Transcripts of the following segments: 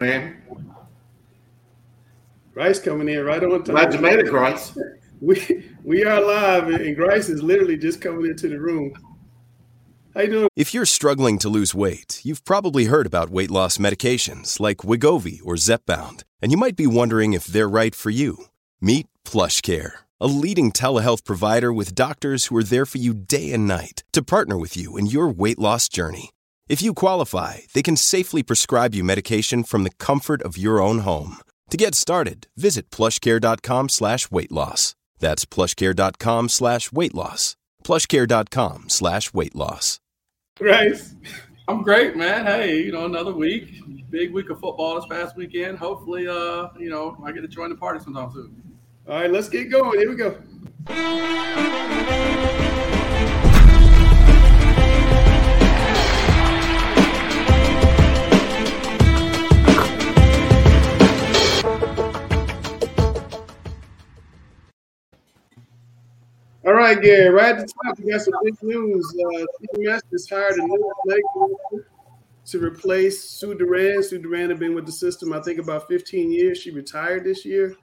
Man. Grice coming in right on time. Glad you made it, Grice. We are live, and Grice is literally just coming into the room. How you doing? If you're struggling to lose weight, you've probably heard about weight loss medications like Wegovy or Zepbound, and you might be wondering if they're right for you. Meet PlushCare, a leading telehealth provider with doctors who are there for you day and night to partner with you in your weight loss journey. If you qualify, they can safely prescribe you medication from the comfort of your own home. To get started, visit plushcare.com/weightloss. That's plushcare.com/weightloss. plushcare.com/weightloss. Grace, I'm great, man. Hey, another week, big week of football this past weekend. Hopefully, I get to join the party sometime soon. All right, let's get going. Here we go. All right, Gary, right at the top, we got some big news. CMS has hired a new athletic to replace Sue Doran. Sue Doran had been with the system, I think, about 15 years. She retired this year.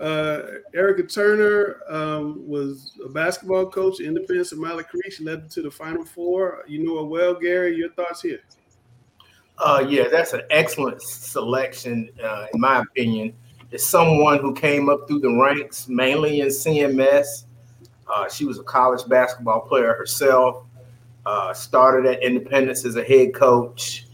Erica Turner was a basketball coach, Independence of Mallet Creek. She led to the Final Four. You know her well, Gary. Your thoughts here? Yeah, that's an excellent selection, in my opinion. It's someone who came up through the ranks, mainly in CMS. She was a college basketball player herself, started at Independence as a head coach.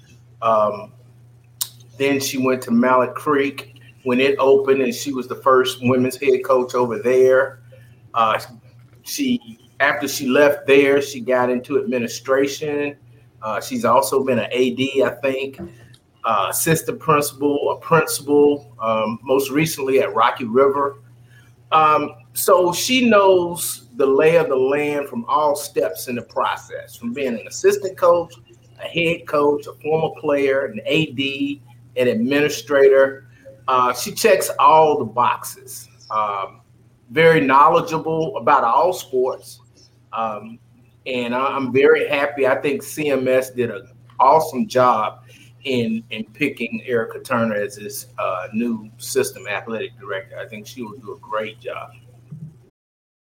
Then she went to Mallet Creek when it opened, and she was the first women's head coach over there. After she left there, she got into administration. She's also been an AD, I think, assistant principal, a principal, most recently at Rocky River. So she knows the lay of the land from all steps in the process, from being an assistant coach, a head coach, a former player, an AD, an administrator. She checks all the boxes. Very knowledgeable about all sports. And I'm very happy. I think CMS did an awesome job in picking Erica Turner as his new system athletic director. I think she will do a great job.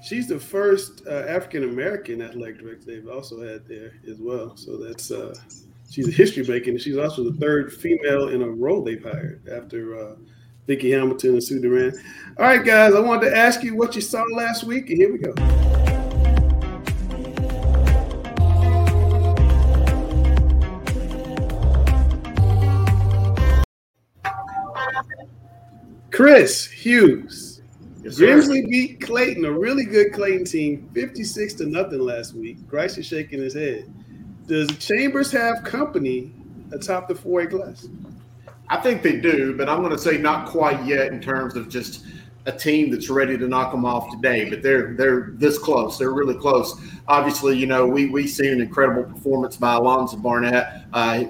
She's the first African-American athletic director they've also had there as well. So that's she's a history maker, and she's also the third female in a role they've hired after Vicki Hamilton and Sue Doran. All right, guys, I wanted to ask you what you saw last week, and here we go. Chris Hughes. Grizzly beat Clayton, a really good Clayton team, 56-0 last week. Grice is shaking his head. Does Chambers have company atop the 4A class? I think they do, but I'm going to say not quite yet in terms of just a team that's ready to knock them off today. But they're this close. They're really close. Obviously, we see an incredible performance by Alonzo Barnett.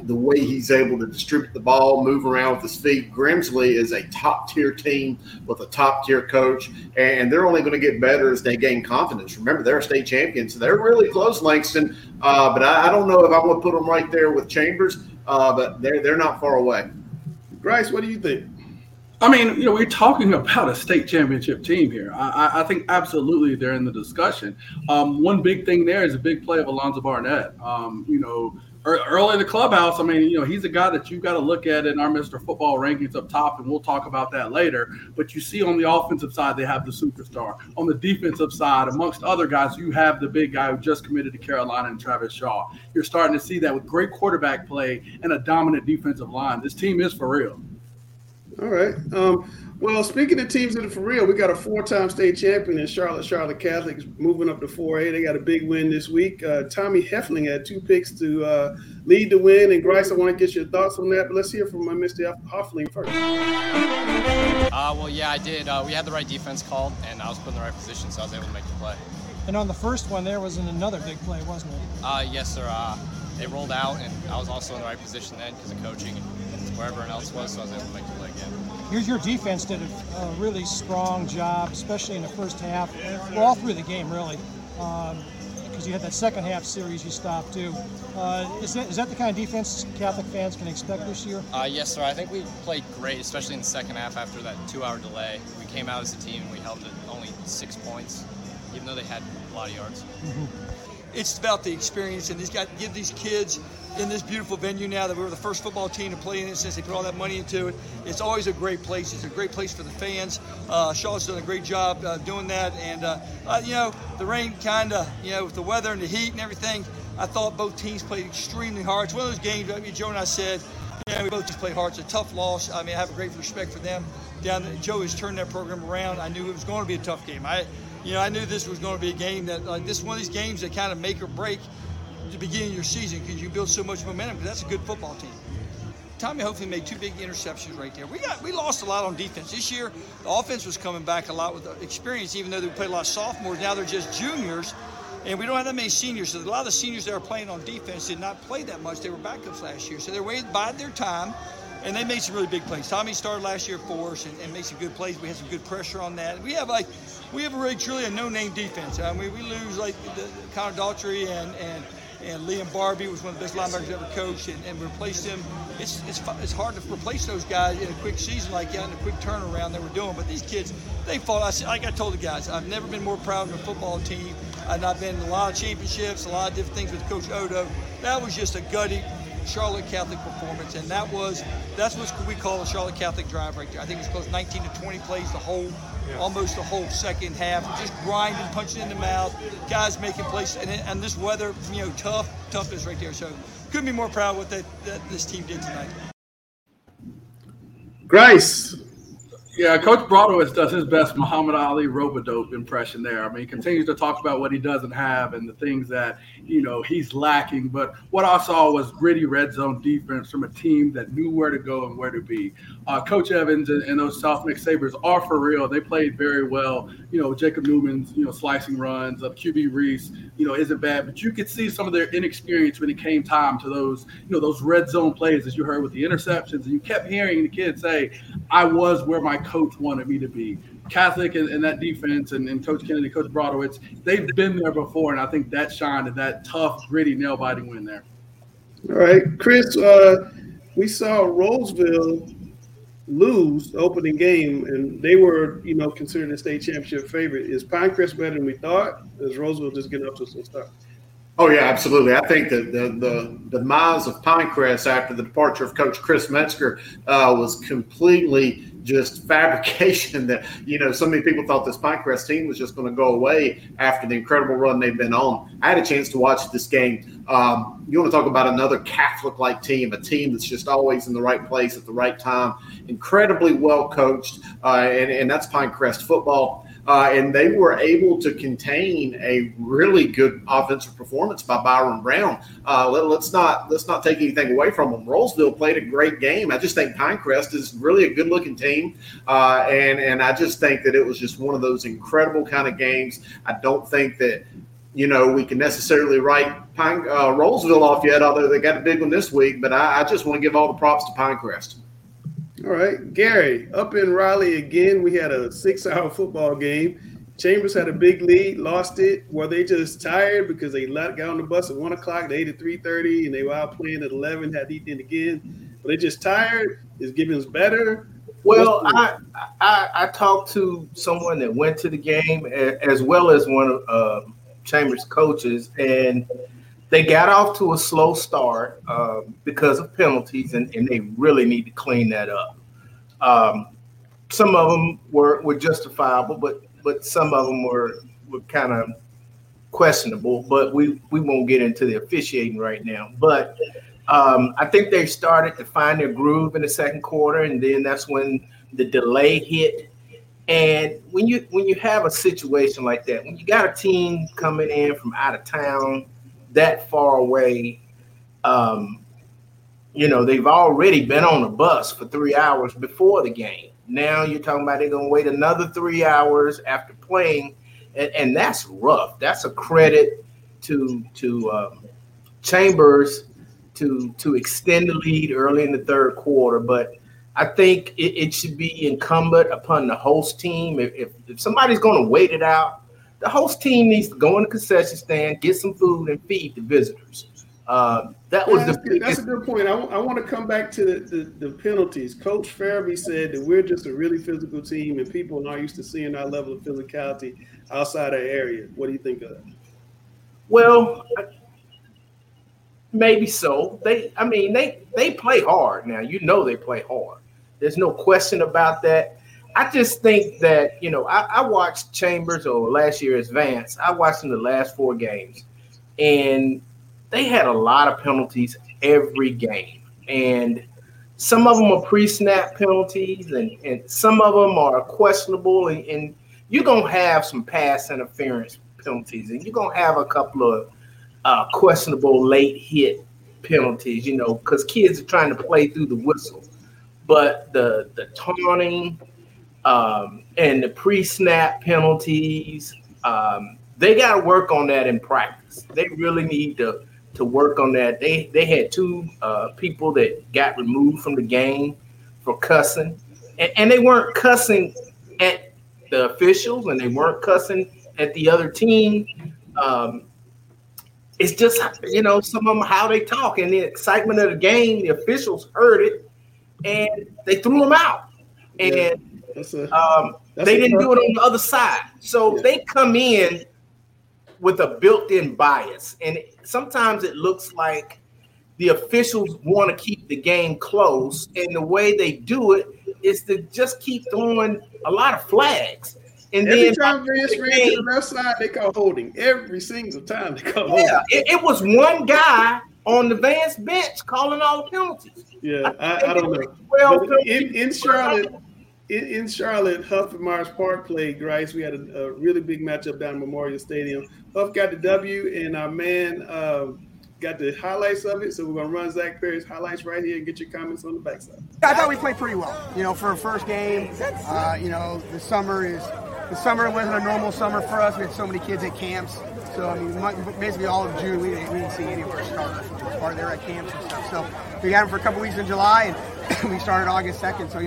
The way he's able to distribute the ball, move around with his feet. Grimsley is a top-tier team with a top-tier coach, and they're only going to get better as they gain confidence. Remember, they're state champions, so they're really close, Langston. But I don't know if I want to put them right there with Chambers, but they're not far away. Grice, what do you think? I mean, we're talking about a state championship team here. I think absolutely they're in the discussion. One big thing there is a big play of Alonzo Barnett. early in the clubhouse, I mean, you know, he's a guy that you've got to look at in our Mr. Football rankings up top, and we'll talk about that later. But you see on the offensive side, they have the superstar. On the defensive side, amongst other guys, you have the big guy who just committed to Carolina and Travis Shaw. You're starting to see that with great quarterback play and a dominant defensive line. This team is for real. All right. Well, speaking of teams that are for real, we got a four-time state champion in Charlotte Catholic moving up to 4A. They got a big win this week. Tommy Heffling had two picks to lead the win. And, Grice, I want to get your thoughts on that, but let's hear from Mr. Heffling first. Well, yeah, I did. We had the right defense called, and I was put in the right position, so I was able to make the play. And on the first one, there was another big play, wasn't it? Yes, sir. They rolled out, and I was also in the right position then because of coaching and where everyone else was, so I was able to make the play again. Your defense did a really strong job, especially in the first half, well, all through the game, really, because you had that second half series you stopped, too. Is that the kind of defense Catholic fans can expect this year? Yes, sir. I think we played great, especially in the second half after that 2-hour delay. We came out as a team and we held it only 6 points, even though they had a lot of yards. It's about the experience, and he's got to give these kids in this beautiful venue now that we were the first football team to play in it since they put all that money into it. It's always a great place. It's a great place for the fans. Shaw's done a great job doing that, and you know, the rain kind of, you know, with the weather and the heat and everything, I thought both teams played extremely hard. It's one of those games, I mean, Joe and I said, you know, we both just played hard. It's a tough loss. I mean, I have a great respect for them. Down there, Joe has turned that program around. I knew it was going to be a tough game. I knew this was going to be a game that, this is one of these games that kind of make or break the beginning of your season because you build so much momentum, because that's a good football team. Tommy hopefully made two big interceptions right there. We lost a lot on defense. This year, the offense was coming back a lot with experience, even though they played a lot of sophomores. Now they're just juniors, and we don't have that many seniors. So a lot of the seniors that are playing on defense did not play that much. They were backups last year. So they waited by their time. And they made some really big plays. Tommy started last year for us and made some good plays. We had some good pressure on that. We have really truly a no-name defense. I mean, we lose like Connor Daughtry and Liam Barbie was one of the best linebackers ever coached, and replaced him. It's hard to replace those guys in a quick season like that, in a quick turnaround they were doing. But these kids, they fought. Like I told the guys, I've never been more proud of a football team. I've been in a lot of championships, a lot of different things with Coach Odo. That was just a gutty Charlotte Catholic performance, and that's what we call a Charlotte Catholic drive right there. I think it was close to 19 to 20 plays almost the whole second half, just grinding, punching in the mouth, guys making plays, and this weather, you know, toughness right there. So couldn't be more proud of what that this team did tonight. Grace. Yeah, Coach Broadowitz does his best Muhammad Ali Robidoux impression there. I mean, he continues to talk about what he doesn't have and the things that, you know, he's lacking. But what I saw was gritty red zone defense from a team that knew where to go and where to be. Coach Evans and those South Mix Sabres are for real. They played very well. You know, Jacob Newman's, you know, slicing runs of QB Reese, you know, isn't bad. But you could see some of their inexperience when it came time to those, you know, those red zone plays that you heard with the interceptions. And you kept hearing the kids say, I was where my coach wanted me to be. Catholic and that defense and Coach Kennedy, Coach Broadowitz, they've been there before, and I think that shined in that tough, gritty, nail-biting win there. All right. Chris, we saw Roseville lose the opening game, and they were, you know, considered a state championship favorite. Is Pinecrest better than we thought? Is Roseville just getting up to some stuff? Oh, yeah, absolutely. I think that the demise of Pinecrest after the departure of Coach Chris Metzger was completely just fabrication that, you know, so many people thought this Pinecrest team was just going to go away after the incredible run they've been on. I had a chance to watch this game. You want to talk about another Catholic-like team, a team that's just always in the right place at the right time, incredibly well coached, and that's Pinecrest football. And they were able to contain a really good offensive performance by Byron Brown. Let's not take anything away from them. Roseville played a great game. I just think Pinecrest is really a good-looking team, and I just think that it was just one of those incredible kind of games. I don't think that, you know, we can necessarily write Roseville off yet, although they got a big one this week. But I just want to give all the props to Pinecrest. All right, Gary, up in Raleigh again, we had a 6-hour football game. Chambers had a big lead, lost it. Were they just tired because they got on the bus at 1 o'clock, they ate at 3:30, and they were out playing at 11, had to eat it again? Were they just tired? Is Gibbons better? Well, I talked to someone that went to the game as well as one of Chambers' coaches, and They got off to a slow start because of penalties, and they really need to clean that up. Some of them were justifiable, but some of them were kind of questionable. But we won't get into the officiating right now. But I think they started to find their groove in the second quarter, and then that's when the delay hit. And when you have a situation like that, when you got a team coming in from out of town that far away, they've already been on a bus for 3 hours before the game. Now you're talking about they're going to wait another 3 hours after playing, and that's rough. That's a credit to Chambers to extend the lead early in the third quarter. But I think it should be incumbent upon the host team. If somebody's going to wait it out, the host team needs to go in the concession stand, get some food, and feed the visitors. That's a good point. I want to come back to the penalties. Coach Farabee said that we're just a really physical team, and people are not used to seeing our level of physicality outside our area. What do you think of that? Well, maybe so. They play hard now. They play hard. There's no question about that. I just think that, I watched Chambers or last year's Vance. I watched him the last four games, and they had a lot of penalties every game. And some of them are pre-snap penalties, and some of them are questionable. And you're going to have some pass interference penalties, and you're going to have a couple of questionable late hit penalties, because kids are trying to play through the whistle. But the taunting and the pre-snap penalties, they got to work on that in practice. They really need to work on that. They had two people that got removed from the game for cussing, and they weren't cussing at the officials, and they weren't cussing at the other team. It's just, some of them, how they talk, and the excitement of the game, the officials heard it, and they threw them out. And they didn't do it on the other side. So they come in with a built-in bias. And sometimes it looks like the officials want to keep the game close, and the way they do it is to just keep throwing a lot of flags. And every time Vance ran to the left side, they call holding. Every single time they call holding. Yeah, it was one guy on the Vance bench calling all the penalties. Yeah, I don't know. In Charlotte, Huff and Myers Park played Grice. We had a really big matchup down at Memorial Stadium. Huff got the W, and our man got the highlights of it. So we're going to run Zach Perry's highlights right here and get your comments on the backside. I thought we played pretty well. For a first game, the summer wasn't a normal summer for us. We had so many kids at camps. So, basically all of June, we didn't see any of our starters. Or they were at camps and stuff. So we had them for a couple weeks in July, and we started August 2nd. So,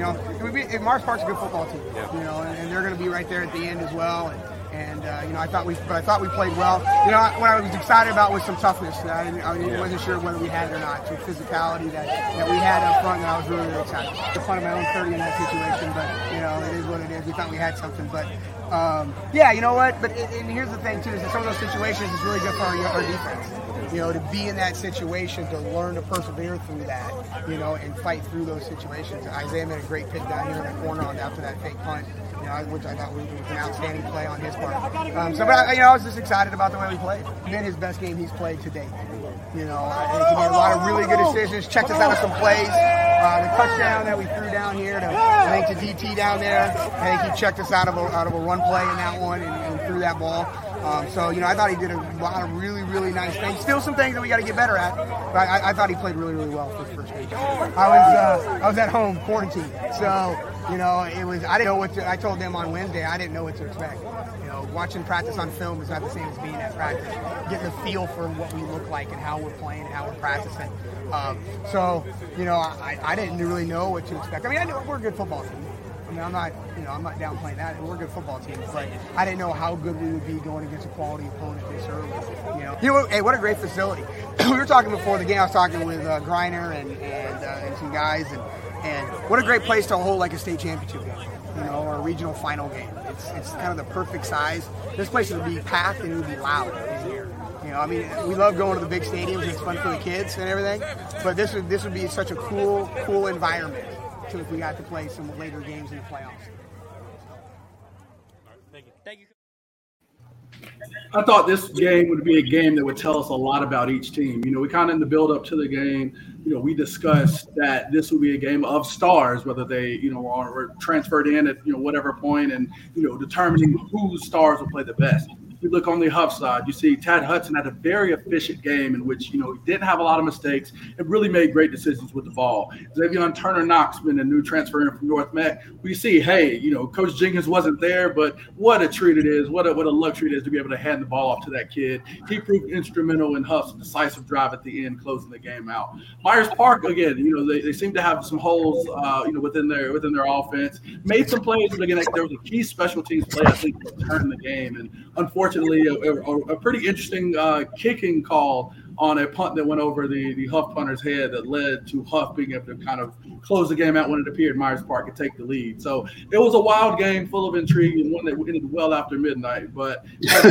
Mars Park's a good football team, and they're going to be right there at the end as well. And I thought we played well. What I was excited about was some toughness. I wasn't sure whether we had it or not. Some physicality that we had up front, and I was really, really excited. I was fun of my own 30 in that situation, but it is what it is. We thought we had something, but you know what? But and here's the thing too: is that some of those situations is really good for our defense. To be in that situation, to learn to persevere through that, and fight through those situations. Isaiah made a great pick down here in that corner after that fake punt. Which I thought was an outstanding play on his part. I was just excited about the way we played. It's been his best game he's played to date. He made a lot of really good decisions, checked us out of some plays. The touchdown that we threw down here, to DT down there, I think he checked us out of a run play in that one and threw that ball. I thought he did a lot of really, really nice things. Still some things that we got to get better at, but I thought he played really, really well for the first game. I was at home quarantined, so I told them on Wednesday I didn't know what to expect. Watching practice on film is not the same as being at practice. Getting a feel for what we look like and how we're playing and how we're practicing. I didn't really know what to expect. I know we're a good football team. I'm not downplaying that. We're a good football team, but I didn't know how good we would be going against a quality opponent this early. Hey, what a great facility! We were talking before the game. I was talking with Griner and some guys, and what a great place to hold like a state championship game, or a regional final game. It's kind of the perfect size. This place would be packed and it would be loud in here. You know, I mean, we love going to the big stadiums. It's fun for the kids and everything. But this would be such a cool environment if we got to play some later games in the playoffs. Thank you. I thought this game would be a game that would tell us a lot about each team. You know, we kind of in the build-up to the game, you know, we discussed that this would be a game of stars, whether they, you know, are transferred in at, you know, whatever point and, you know, determining whose stars will play the best. If you look on the Huff side, you see Tad Hudson had a very efficient game in which, you know, he didn't have a lot of mistakes and really made great decisions with the ball. Xavion Turner-Knoxman, a new transfer in from North Mac, we see, hey, you know, Coach Jenkins wasn't there, but what a treat it is, what a luxury it is to be able to hand the ball off to that kid. He proved instrumental in Huff's decisive drive at the end, closing the game out. Myers Park, again, you know, they seem to have some holes, you know, within their offense. Made some plays, but again, there was a key special teams play, I think, to turn the game. And unfortunately, a pretty interesting kicking call on a punt that went over the Huff punter's head that led to Huff being able to kind of close the game out when it appeared Myers Park could take the lead. So it was a wild game full of intrigue and one that ended well after midnight. But yes,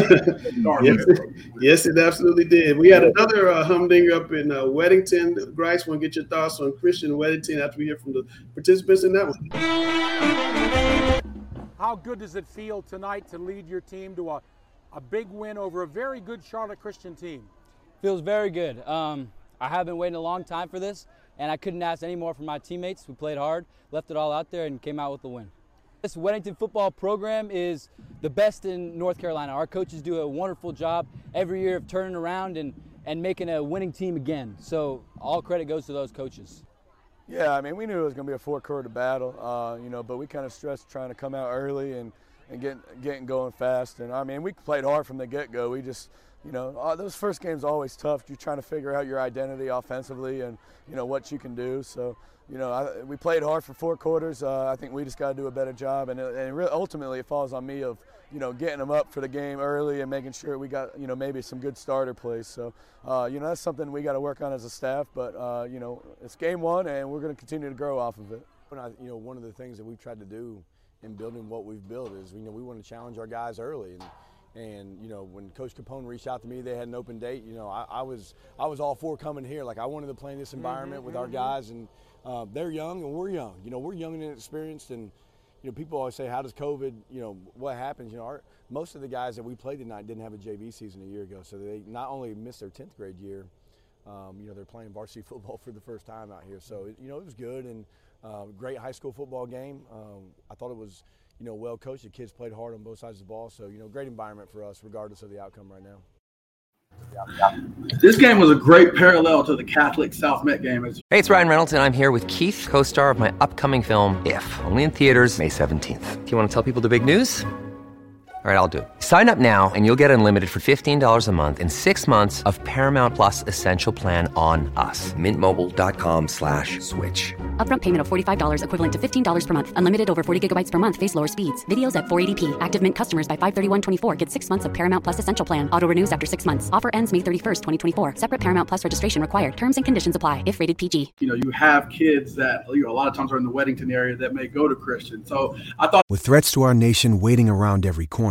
it absolutely did. We had another humdinger up in Weddington. Grice, want to get your thoughts on Christian Weddington after we hear from the participants in that one. How good does it feel tonight to lead your team to a big win over a very good Charlotte Christian team? Feels very good. I have been waiting a long time for this, and I couldn't ask any more from my teammates. We played hard, left it all out there, and came out with the win. This Weddington football program is the best in North Carolina. Our coaches do a wonderful job every year of turning around and making a winning team again. So all credit goes to those coaches. Yeah, I mean, we knew it was going to be a four-quarter battle, you know, but we kind of stressed trying to come out early and getting going fast. And, I mean, we played hard from the get-go. We just – you know, those first games are always tough. You're trying to figure out your identity offensively and, you know, what you can do. So, you know, we played hard for four quarters. I think we just got to do a better job. And really, ultimately it falls on me of, you know, getting them up for the game early and making sure we got, you know, maybe some good starter plays. So, you know, that's something we got to work on as a staff. But, you know, it's game one and we're going to continue to grow off of it. You know, one of the things that we've tried to do in building what we've built is, you know, we want to challenge our guys early. And you know, when Coach Capone reached out to me, they had an open date. You know, I was all for coming here. Like, I wanted to play in this environment with our guys, and they're young and we're young. You know, we're young and inexperienced, and you know, people always say, how does COVID? You know, what happens? You know, most of the guys that we played tonight didn't have a JV season a year ago, so they not only missed their 10th grade year, you know, they're playing varsity football for the first time out here. So you know, it was good and great high school football game. I thought it was, you know, well coached. The kids played hard on both sides of the ball. So, you know, great environment for us regardless of the outcome right now. This game was a great parallel to the Catholic South Met game. Hey, it's Ryan Reynolds, and I'm here with Keith, co-star of my upcoming film, If, only in theaters May 17th. Do you want to tell people the big news? All right, I'll do it. Sign up now and you'll get unlimited for $15 a month and 6 months of Paramount Plus Essential Plan on us. MintMobile.com/switch. Upfront payment of $45 equivalent to $15 per month. Unlimited over 40 gigabytes per month. Face lower speeds. Videos at 480p. Active Mint customers by 531.24 get 6 months of Paramount Plus Essential Plan. Auto renews after 6 months. Offer ends May 31st, 2024. Separate Paramount Plus registration required. Terms and conditions apply if rated PG. You know, you have kids that, you know, a lot of times are in the Weddington area that may go to Christian. So I thought, with threats to our nation waiting around every corner,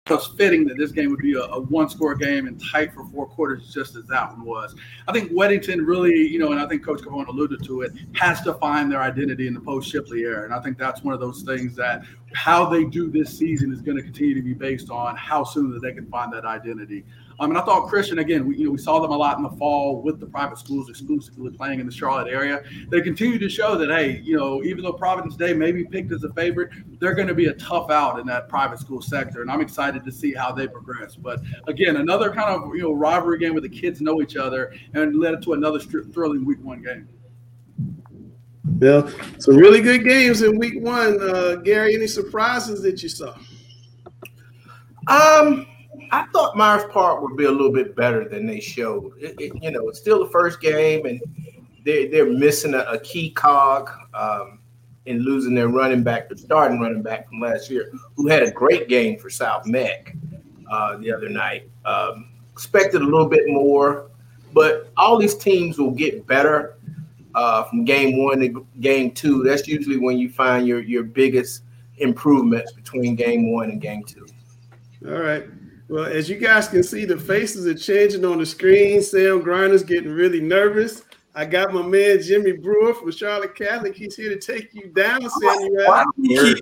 It was fitting that this game would be a one-score game and tight for four quarters, just as that one was. I think Weddington really, you know, and I think Coach Capone alluded to it, has to find their identity in the post-Shipley era. And I think that's one of those things that how they do this season is going to continue to be based on how soon that they can find that identity. And I thought Christian, again, we saw them a lot in the fall with the private schools exclusively playing in the Charlotte area. They continue to show that, hey, you know, even though Providence Day may be picked as a favorite, they're going to be a tough out in that private school sector. And I'm excited to see how they progress. But, again, another kind of, you know, rivalry game where the kids know each other and led to another thrilling week one game. Yeah, some really good games in week one. Gary, any surprises that you saw? I thought Myers Park would be a little bit better than they showed. It's still the first game, and they're missing a key cog in losing their running back, the starting running back from last year, who had a great game for South Mech the other night. Expected a little bit more, but all these teams will get better from game one to game two. That's usually when you find your biggest improvements between game one and game two. All right. Well, as you guys can see, the faces are changing on the screen. Sam Griner's getting really nervous. I got my man Jimmy Brewer from Charlotte Catholic. He's here to take you down, Samuel. Why do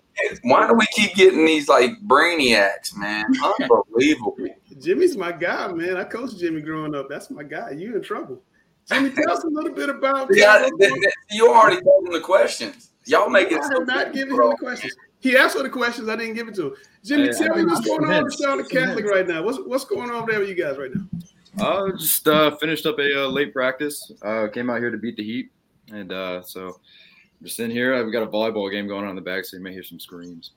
we keep getting these like brainiacs, man? Unbelievable. Jimmy's my guy, man. I coached Jimmy growing up. That's my guy. You in trouble. Jimmy, tell us a little bit about. Yeah, you already gave him the questions. Y'all make it. I have not given him the questions. He asked for the questions. I didn't give it to him. Jimmy, tell me what's going on with Charlotte Catholic right now. What's going on there with you guys right now? Just finished up a late practice. Came out here to beat the heat, and so just in here. I've got a volleyball game going on in the back, so you may hear some screams.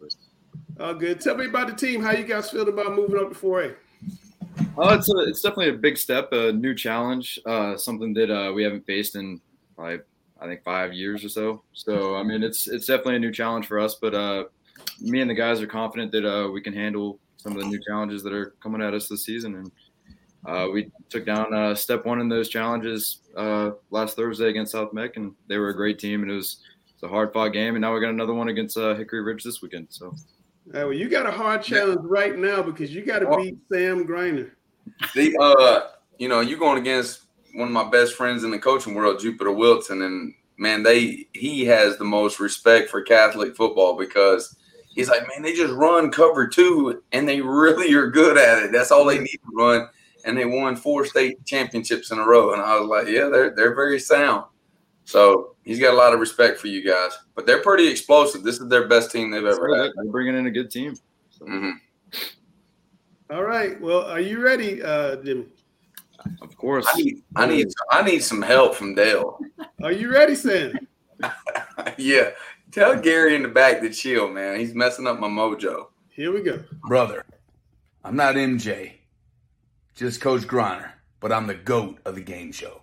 But good. Tell me about the team. How you guys feel about moving up to 4A? It's definitely a big step, a new challenge, something that we haven't faced in I think 5 years or so. So I mean, it's definitely a new challenge for us, but me and the guys are confident that we can handle some of the new challenges that are coming at us this season. And we took down step one in those challenges last Thursday against South Mech, and they were a great team, and it's a hard-fought game. And now we got another one against Hickory Ridge this weekend. So, well, you got a hard challenge right now because you got to beat Sam Griner. You're going against one of my best friends in the coaching world, Jupiter Wilton, and man, he has the most respect for Catholic football because he's like, man, they just run cover two, and they really are good at it. That's all they need to run. And they won 4 state championships in a row. And I was like, yeah, they're very sound. So he's got a lot of respect for you guys. But they're pretty explosive. This is their best team they've ever had. They're bringing in a good team. So. Mm-hmm. All right. Well, are you ready, Jimmy? Of course. I need some help from Dale. Are you ready, Sam? Yeah. Tell Gary in the back to chill, man. He's messing up my mojo. Here we go. Brother, I'm not MJ. Just Coach Griner, but I'm the GOAT of the game show.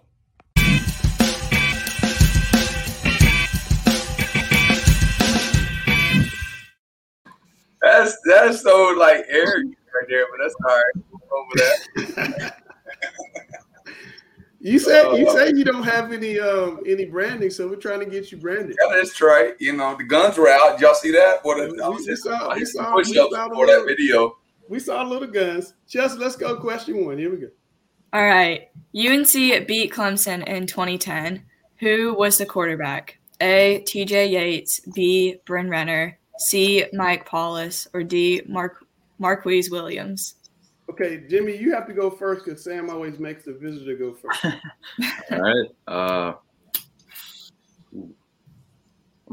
That's so like arrogant right there, but that's all right. We'll go over that. You say you don't have any branding, so we're trying to get you branded. Yeah, that's right. The guns were out. Did y'all see that? I saw that video. We saw little guns. Just let's go question one. Here we go. All right. UNC beat Clemson in 2010. Who was the quarterback? A, TJ Yates. B, Bryn Renner. C, Mike Paulus. Or D, Marquise Williams. Okay, Jimmy, you have to go first because Sam always makes the visitor go first. All right. I'm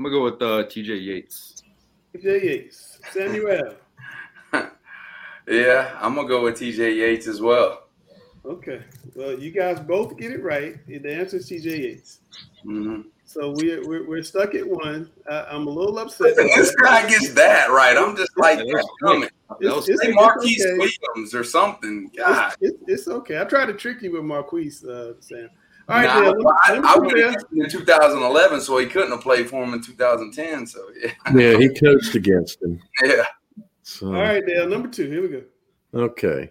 going to go with TJ Yates. TJ Yates. Samuel. Yeah, I'm going to go with TJ Yates as well. Okay. Well, you guys both get it right. The answer is TJ Yates. Mm-hmm. So we're stuck at one. I'm a little upset. This guy gets that right. I'm just like, that's coming. It's Marquise Williams or something. God. It's okay. I tried to trick you with Marquise, Sam. All right, I would have in 2011, so he couldn't have played for him in 2010. So, yeah. Yeah, he coached against him. Yeah. So, all right, Dale, number 2. Here we go. Okay.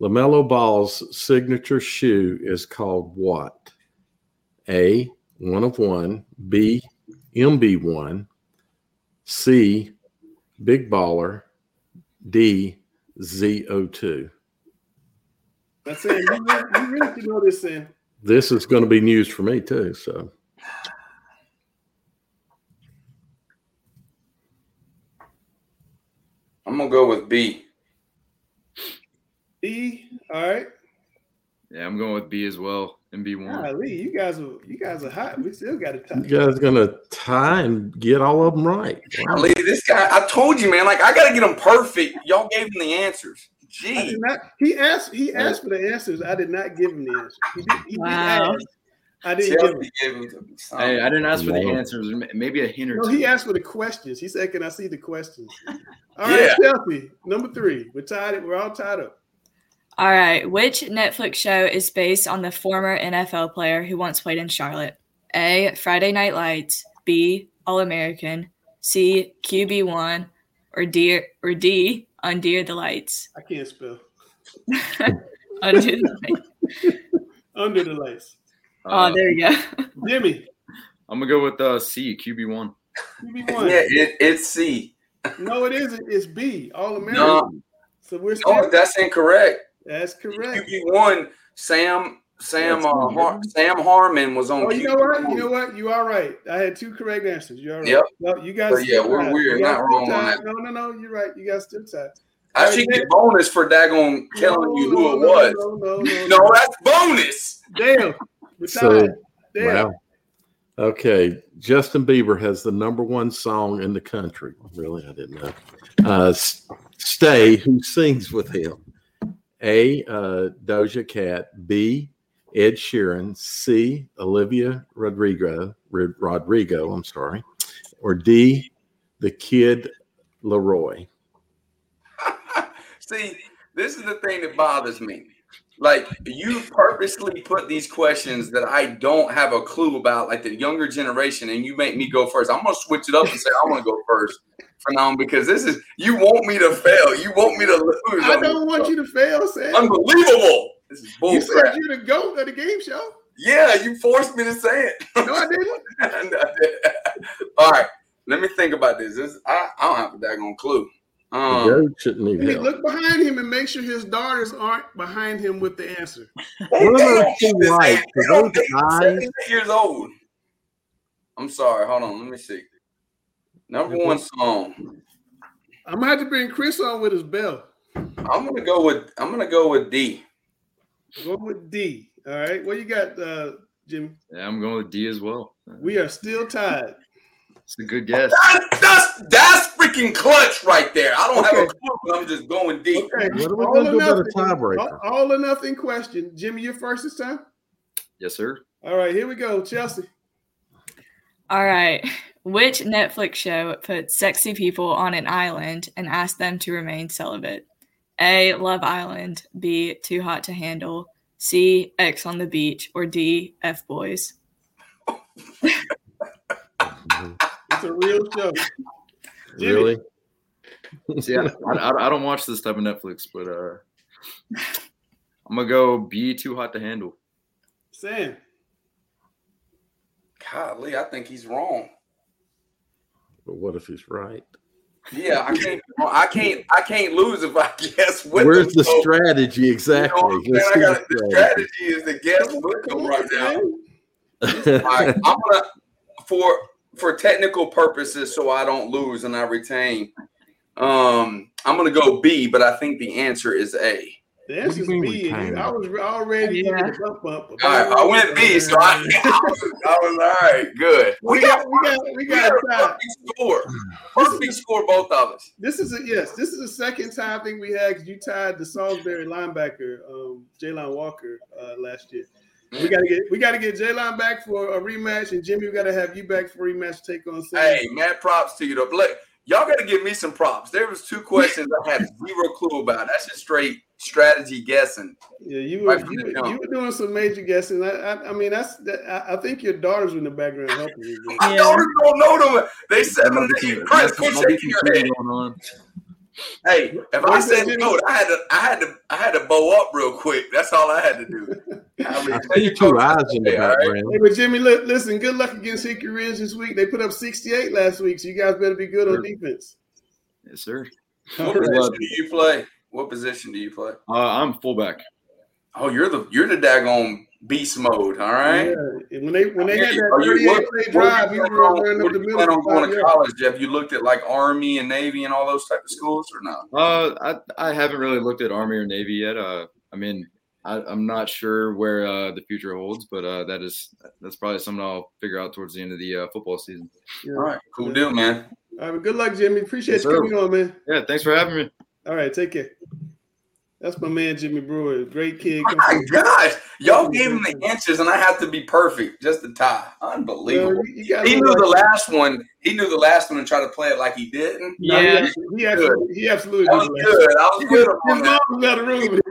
LaMelo Ball's signature shoe is called what? A, one of one. B, MB1. C, Big Baller. D, ZO2. That's it. You really should know this, Sam. This is going to be news for me, too, so. I'm going to go with B. B, all right. Yeah, I'm going with B as well, MB1. Golly, you guys are hot. We still got to tie. You guys are going to tie and get all of them right. Wow. Golly, this guy, I told you, man, like I got to get them perfect. Y'all gave him the answers. Gee. He asked for the answers. I did not give him the answers. He did ask. I didn't give him. Hey, I didn't ask for the answers. Maybe a hint or two. No, he asked for the questions. He said, "Can I see the questions?" All right, Chelsea, number 3. We're all tied up. All right. Which Netflix show is based on the former NFL player who once played in Charlotte? A, Friday Night Lights. B, All-American. C, QB1. Or D, Under the Lights. I can't spell. Under the Lights. Oh, there you go. Jimmy. I'm going to go with C, QB1. QB1. Yeah, it's C. No, it isn't. It's B, All-American. No. So we're still that's incorrect. That's correct. QB1, Sam Harmon was on. Oh, you know what? You are right. I had two correct answers. You are right. Yep. No, you guys. But yeah, we're not wrong on that. No. You're right. You guys still tied. I should get bonus for daggone telling you who it was. No, that's bonus. Damn. Wow. Okay, Justin Bieber has the number one song in the country. Really, I didn't know. Stay. Who sings with him? A, Doja Cat. B, Ed Sheeran. C, Olivia Rodrigo. I'm sorry. Or D, the Kid Leroy. See, this is the thing that bothers me. Like, you purposely put these questions that I don't have a clue about, like the younger generation, and you make me go first. I'm going to switch it up and say I want to go first from now on because this is – you want me to fail. You want me to lose. I don't want you to fail, Sam. Unbelievable. This is bullshit. You said you the GOAT of the game show. Yeah, you forced me to say it. No, I didn't. No, I didn't. All right, let me think about this. I don't have a daggone clue. Look behind him and make sure his daughters aren't behind him with the answer. They're 8 years old. I'm sorry. Hold on. Let me see. Number one song. I'm gonna have to bring Chris on with his bell. I'm gonna go with D. Go with D. All right. What you got, Jimmy? Yeah, I'm going with D as well. We are still tied. It's a good guess. That's freaking clutch right there. I don't have a clue. I'm just going deep. Okay. All or nothing question. Jimmy, you're first this time? Yes, sir. All right, here we go. Chelsea. All right. Which Netflix show put sexy people on an island and asked them to remain celibate? A, Love Island. B, Too Hot to Handle. C, X on the Beach. Or D, F-Boys. It's a real show. Jimmy. Really? Yeah, I don't watch this type of Netflix, but I'm going to go be Too Hot to Handle. Sam. Golly, I think he's wrong. But what if he's right? Yeah, I can't lose if I guess with Where's the strategy exactly? You know, the strategy is to guess with them right now. Right, I'm going to, for technical purposes, so I don't lose and I retain, I'm going to go B, but I think the answer is A. The answer is B. I was already in the bump. I went B, so I was all right. Good. We got score. Perfect score, both of us. This is the second time I think we had, because you tied the Salisbury linebacker, Jalen Walker, last year. We gotta get Jalen back for a rematch, and Jimmy, we gotta have you back for a rematch to take on Sam. Hey, mad props to you though. Look, y'all gotta give me some props. There was two questions I had zero clue about. That's just straight strategy guessing. Yeah, you were doing some major guessing. I mean, I think your daughters were in the background helping you. My daughters don't know them. They 7 and 8. Chris, quit shaking your head. Hey, if I said no, I had to bow up real quick. That's all I had to do. I see 2 eyes in the background. Right? Hey, but Jimmy, listen. Good luck against Hickory Ridge this week. They put up 68 last week, so you guys better be good on defense. Yes, sir. What position do you play? I'm fullback. Oh, you're the daggone beast mode. All right. Yeah. When they had that 38-play drive, you were running up the middle. Plan on going to college, Jeff? You looked at like Army and Navy and all those type of schools, or not? I haven't really looked at Army or Navy yet. I mean, I'm not sure where the future holds, but that's probably something I'll figure out towards the end of the football season. Yeah. All right, cool deal, man. All right, well, good luck, Jimmy. Appreciate you coming on, man. Yeah, thanks for having me. All right, take care. That's my man, Jimmy Brewer. Great kid. Oh my gosh. Y'all gave him the answers, and I have to be perfect just to tie. Unbelievable. Well, he knew the last one. He knew the last one and tried to play it like he didn't. Yeah. He absolutely did. That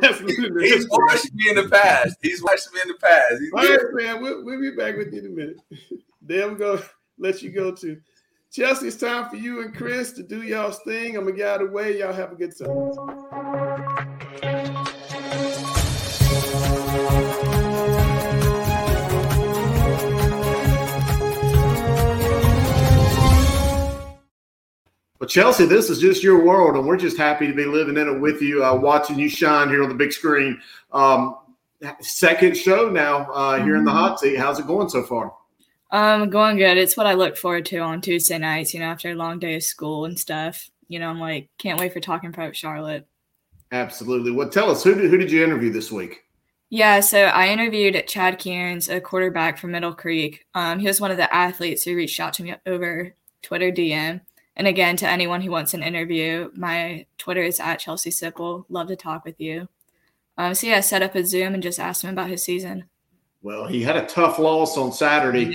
was good. He's watched me in the past. All right, man. We'll be back with you in a minute. Then we're going to let you go to Chelsea. It's time for you and Chris to do y'all's thing. I'm going to get out of the way. Y'all have a good time. Well, Chelsea, this is just your world, and we're just happy to be living in it with you, watching you shine here on the big screen. Second show now here in the hot seat. How's it going so far? Going good. It's what I look forward to on Tuesday nights, you know, after a long day of school and stuff. You know, I'm like, can't wait for Talking Prep Charlotte. Absolutely. Well, tell us, who did you interview this week? Yeah, so I interviewed Chad Cairns, a quarterback from Middle Creek. He was one of the athletes who reached out to me over Twitter DM. And again, to anyone who wants an interview, my Twitter is @ChelseaSipple. Love to talk with you. So yeah, I set up a Zoom and just asked him about his season. Well, he had a tough loss on Saturday,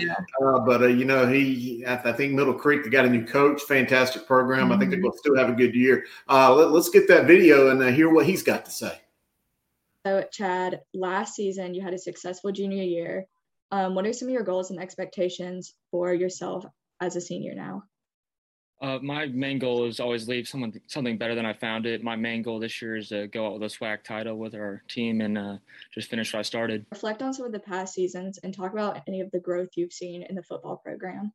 but you know, I think Middle Creek, they got a new coach, fantastic program. I think they're going to still have a good year. Let's get that video and hear what he's got to say. So Chad, last season you had a successful junior year. What are some of your goals and expectations for yourself as a senior now? My main goal is always leave something better than I found it. My main goal this year is to go out with a SWAC title with our team and just finish what I started. Reflect on some of the past seasons and talk about any of the growth you've seen in the football program.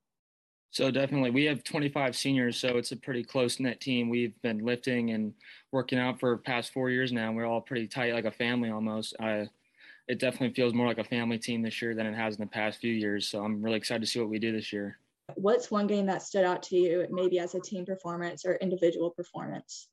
So definitely, we have 25 seniors, so it's a pretty close-knit team. We've been lifting and working out for the past 4 years now, and we're all pretty tight, like a family almost. It definitely feels more like a family team this year than it has in the past few years, so I'm really excited to see what we do this year. What's one game that stood out to you, maybe as a team performance or individual performance?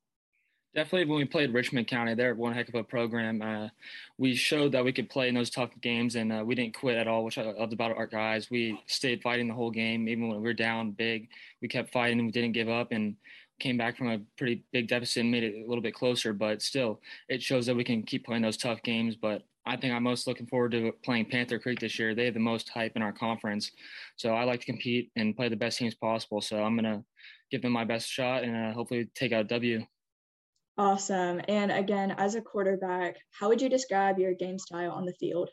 Definitely when we played Richmond County, they're one heck of a program. We showed that we could play in those tough games, and we didn't quit at all, which I loved about our guys. We stayed fighting the whole game. Even when we were down big, we kept fighting and we didn't give up, and came back from a pretty big deficit and made it a little bit closer. But still, it shows that we can keep playing those tough games. But I think I'm most looking forward to playing Panther Creek this year. They have the most hype in our conference. So I like to compete and play the best teams possible. So I'm going to give them my best shot and hopefully take out W. Awesome. And again, as a quarterback, how would you describe your game style on the field?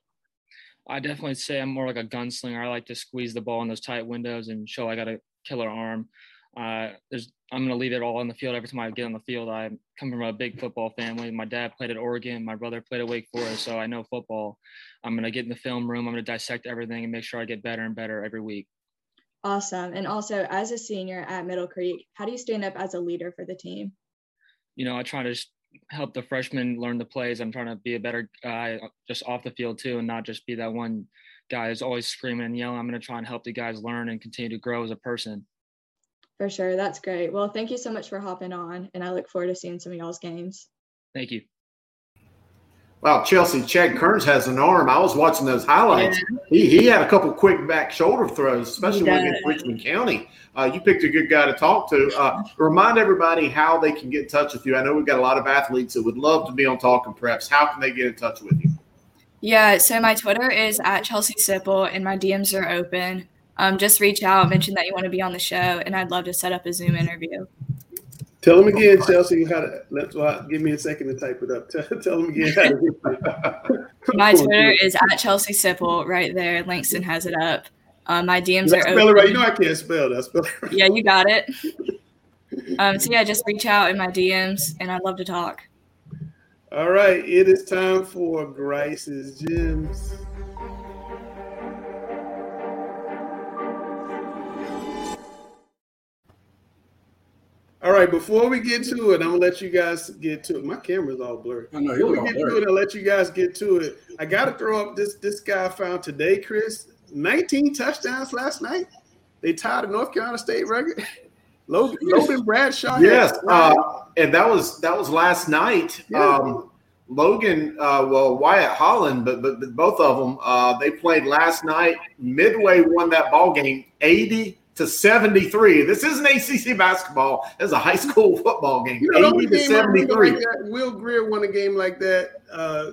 I definitely say I'm more like a gunslinger. I like to squeeze the ball in those tight windows and show I got a killer arm. I'm going to leave it all on the field. Every time I get on the field, I come from a big football family. My dad played at Oregon. My brother played at Wake Forest, so I know football. I'm going to get in the film room. I'm going to dissect everything and make sure I get better and better every week. Awesome. And also, as a senior at Middle Creek, how do you stand up as a leader for the team? You know, I try to just help the freshmen learn the plays. I'm trying to be a better guy just off the field, too, and not just be that one guy who's always screaming and yelling. I'm going to try and help the guys learn and continue to grow as a person. For sure. That's great. Well, thank you so much for hopping on, and I look forward to seeing some of y'all's games. Thank you. Wow, Chelsea, Chad Kearns has an arm. I was watching those highlights. Yeah. He had a couple quick back shoulder throws, especially when in Richmond County. You picked a good guy to talk to. Remind everybody how they can get in touch with you. I know we've got a lot of athletes that would love to be on Talking Preps. How can they get in touch with you? Yeah, so my Twitter is @ChelseaSipple, and my DMs are open. Just reach out, mention that you want to be on the show, and I'd love to set up a Zoom interview. Tell them again, Chelsea, how to give me a second to type it up. Tell them again how to My Twitter is @ChelseaSipple right there. Langston has it up. My DMs are open. Right. You know I can't spell that. Spell it right. Yeah, you got it. So, yeah, just reach out in my DMs, and I'd love to talk. All right. It is time for Grice's Gems. All right, before we get to it, I'm going to let you guys get to it. My camera's all blurry. I know, before we get to it, I'll let you guys get to it. I got to throw up this guy I found today, Chris. 19 touchdowns last night. They tied the North Carolina State record. Logan Bradshaw. Yes, and that was last night. Yeah. Logan, Wyatt Holland, but both of them, they played last night. Midway won that ball game 80 to 73. This isn't ACC basketball. This is a high school football game. You know, 80 to 73. Like Will Grier won a game like that.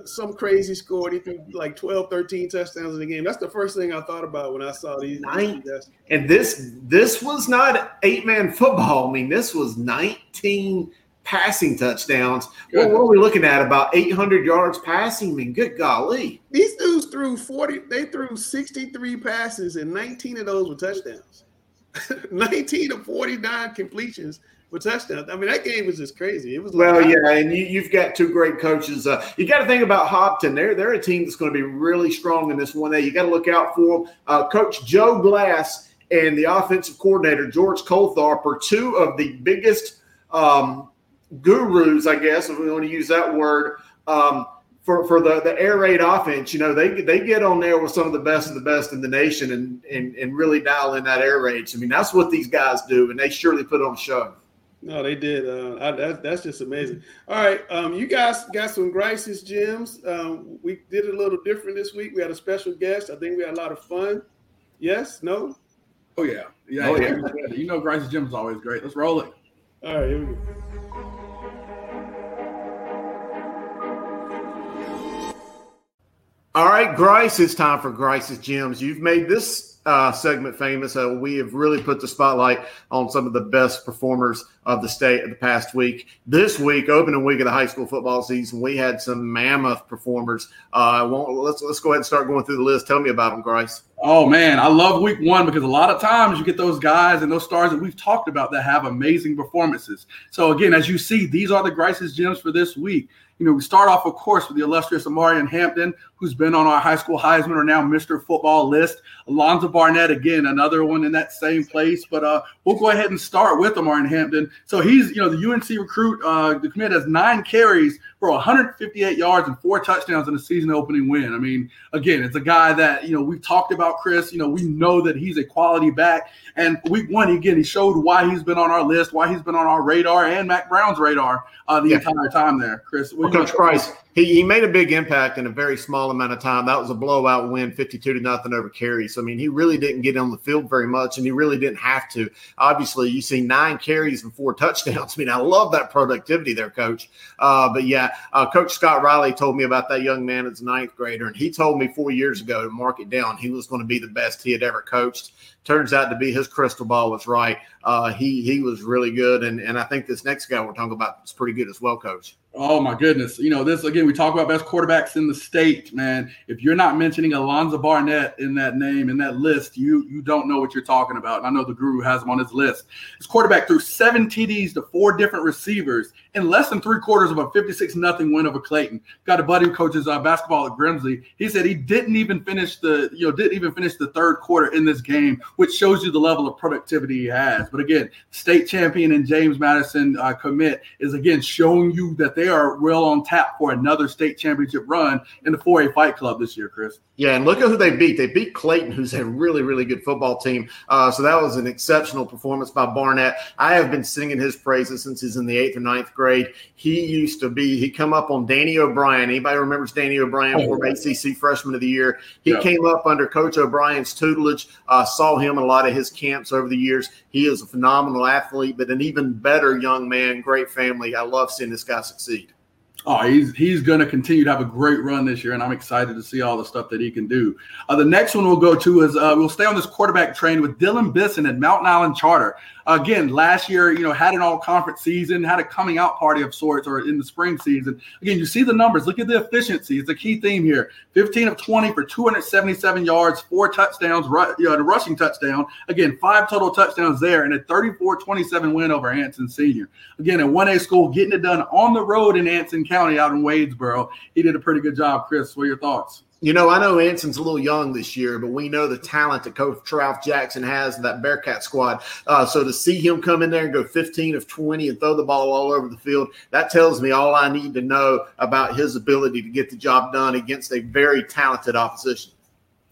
Some crazy score. He threw like 12, 13 touchdowns in the game. That's the first thing I thought about when I saw these. And this was not eight-man football. I mean, this was 19 passing touchdowns. Well, what are we looking at? About 800 yards passing? I mean, good golly. These dudes threw 40. They threw 63 passes, and 19 of those were touchdowns. 19 of 49 completions for touchdowns. I mean, that game was just crazy. It was like, well, yeah, and you've got two great coaches. You got to think about Hopton. They're a team that's going to be really strong in this 1A. You got to look out for them. Coach Joe Glass and the offensive coordinator George Coltharp are two of the biggest gurus, I guess, if we want to use that word, for the air raid offense. You know, they get on there with some of the best in the nation and really dial in that air raid. I mean, that's what these guys do, and they surely put on a show. No, they did. That's just amazing. All right, you guys got some Grice's Gems. We did it a little different this week. We had a special guest. I think we had a lot of fun. Yes? No? Oh, yeah. Yeah. Oh, yeah. You know Grice's Gems is always great. Let's roll it. All right, here we go. All right, Grice, it's time for Grice's Gems. You've made this segment famous. We have really put the spotlight on some of the best performers of the state of the past week. This week, opening week of the high school football season, we had some mammoth performers. Let's go ahead and start going through the list. Tell me about them, Grice. Oh, man, I love week one because a lot of times you get those guys and those stars that we've talked about that have amazing performances. So, again, as you see, these are the Grice's Gems for this week. You know, we start off, of course, with the illustrious Amarian Hampton, who's been on our high school Heisman or now Mr. Football list. Alonzo Barnett, again, another one in that same place. But we'll go ahead and start with Amarian Hampton. So he's, you know, the UNC recruit. The commit has 9 carries for 158 yards and 4 touchdowns in a season-opening win. I mean, again, it's a guy that, you know, we've talked about, Chris. You know, we know that he's a quality back. And week one, again, he showed why he's been on our list, why he's been on our radar and Mac Brown's radar entire time there, Chris. Coach Price, he made a big impact in a very small amount of time. That was a blowout win, 52-0 over carries. I mean, he really didn't get on the field very much, and he really didn't have to. Obviously, you see 9 carries and 4 touchdowns. I mean, I love that productivity there, Coach. But, yeah, Coach Scott Riley told me about that young man as a 9th grader, and he told me 4 years ago to mark it down. He was going to be the best he had ever coached. Turns out to be his crystal ball was right. He was really good, and I think this next guy we're talking about is pretty good as well, Coach. Oh, my goodness. You know, this, again, we talk about best quarterbacks in the state, man. If you're not mentioning Alonzo Barnett in that name, in that list, you don't know what you're talking about. And I know the guru has him on his list. His quarterback threw 7 TDs to 4 different receivers in less than 3/4 of a 56-0 win over Clayton. Got a buddy who coaches basketball at Grimsley. He said he didn't even finish the 3rd quarter in this game, which shows you the level of productivity he has. But, again, state champion and James Madison commit is, again, showing you that they are well on tap for another state championship run in the 4A Fight Club this year, Chris. Yeah, and look at who they beat. They beat Clayton, who's a really, really good football team. So that was an exceptional performance by Barnett. I have been singing his praises since he's in the 8th or 9th grade. He come up on Danny O'Brien. Anybody remembers Danny O'Brien, former ACC Freshman of the Year? He came up under Coach O'Brien's tutelage, saw him in a lot of his camps over the years. He is a phenomenal athlete, but an even better young man, great family. I love seeing this guy succeed. Oh, he's going to continue to have a great run this year, and I'm excited to see all the stuff that he can do. The next one we'll go to is we'll stay on this quarterback train with Dylan Bisson at Mountain Island Charter. Again, last year, you know, had an all-conference season, had a coming-out party of sorts, or in the spring season. Again, you see the numbers. Look at the efficiency. It's a key theme here. 15 of 20 for 277 yards, 4 touchdowns, a rushing touchdown. Again, 5 total touchdowns there, and a 34-27 win over Anson Senior. Again, a 1A school, getting it done on the road in Anson County out in Wadesboro. He did a pretty good job, Chris. What are your thoughts? You know, I know Anson's a little young this year, but we know the talent that Coach Ralph Jackson has in that Bearcat squad. So to see him come in there and go 15 of 20 and throw the ball all over the field, that tells me all I need to know about his ability to get the job done against a very talented opposition.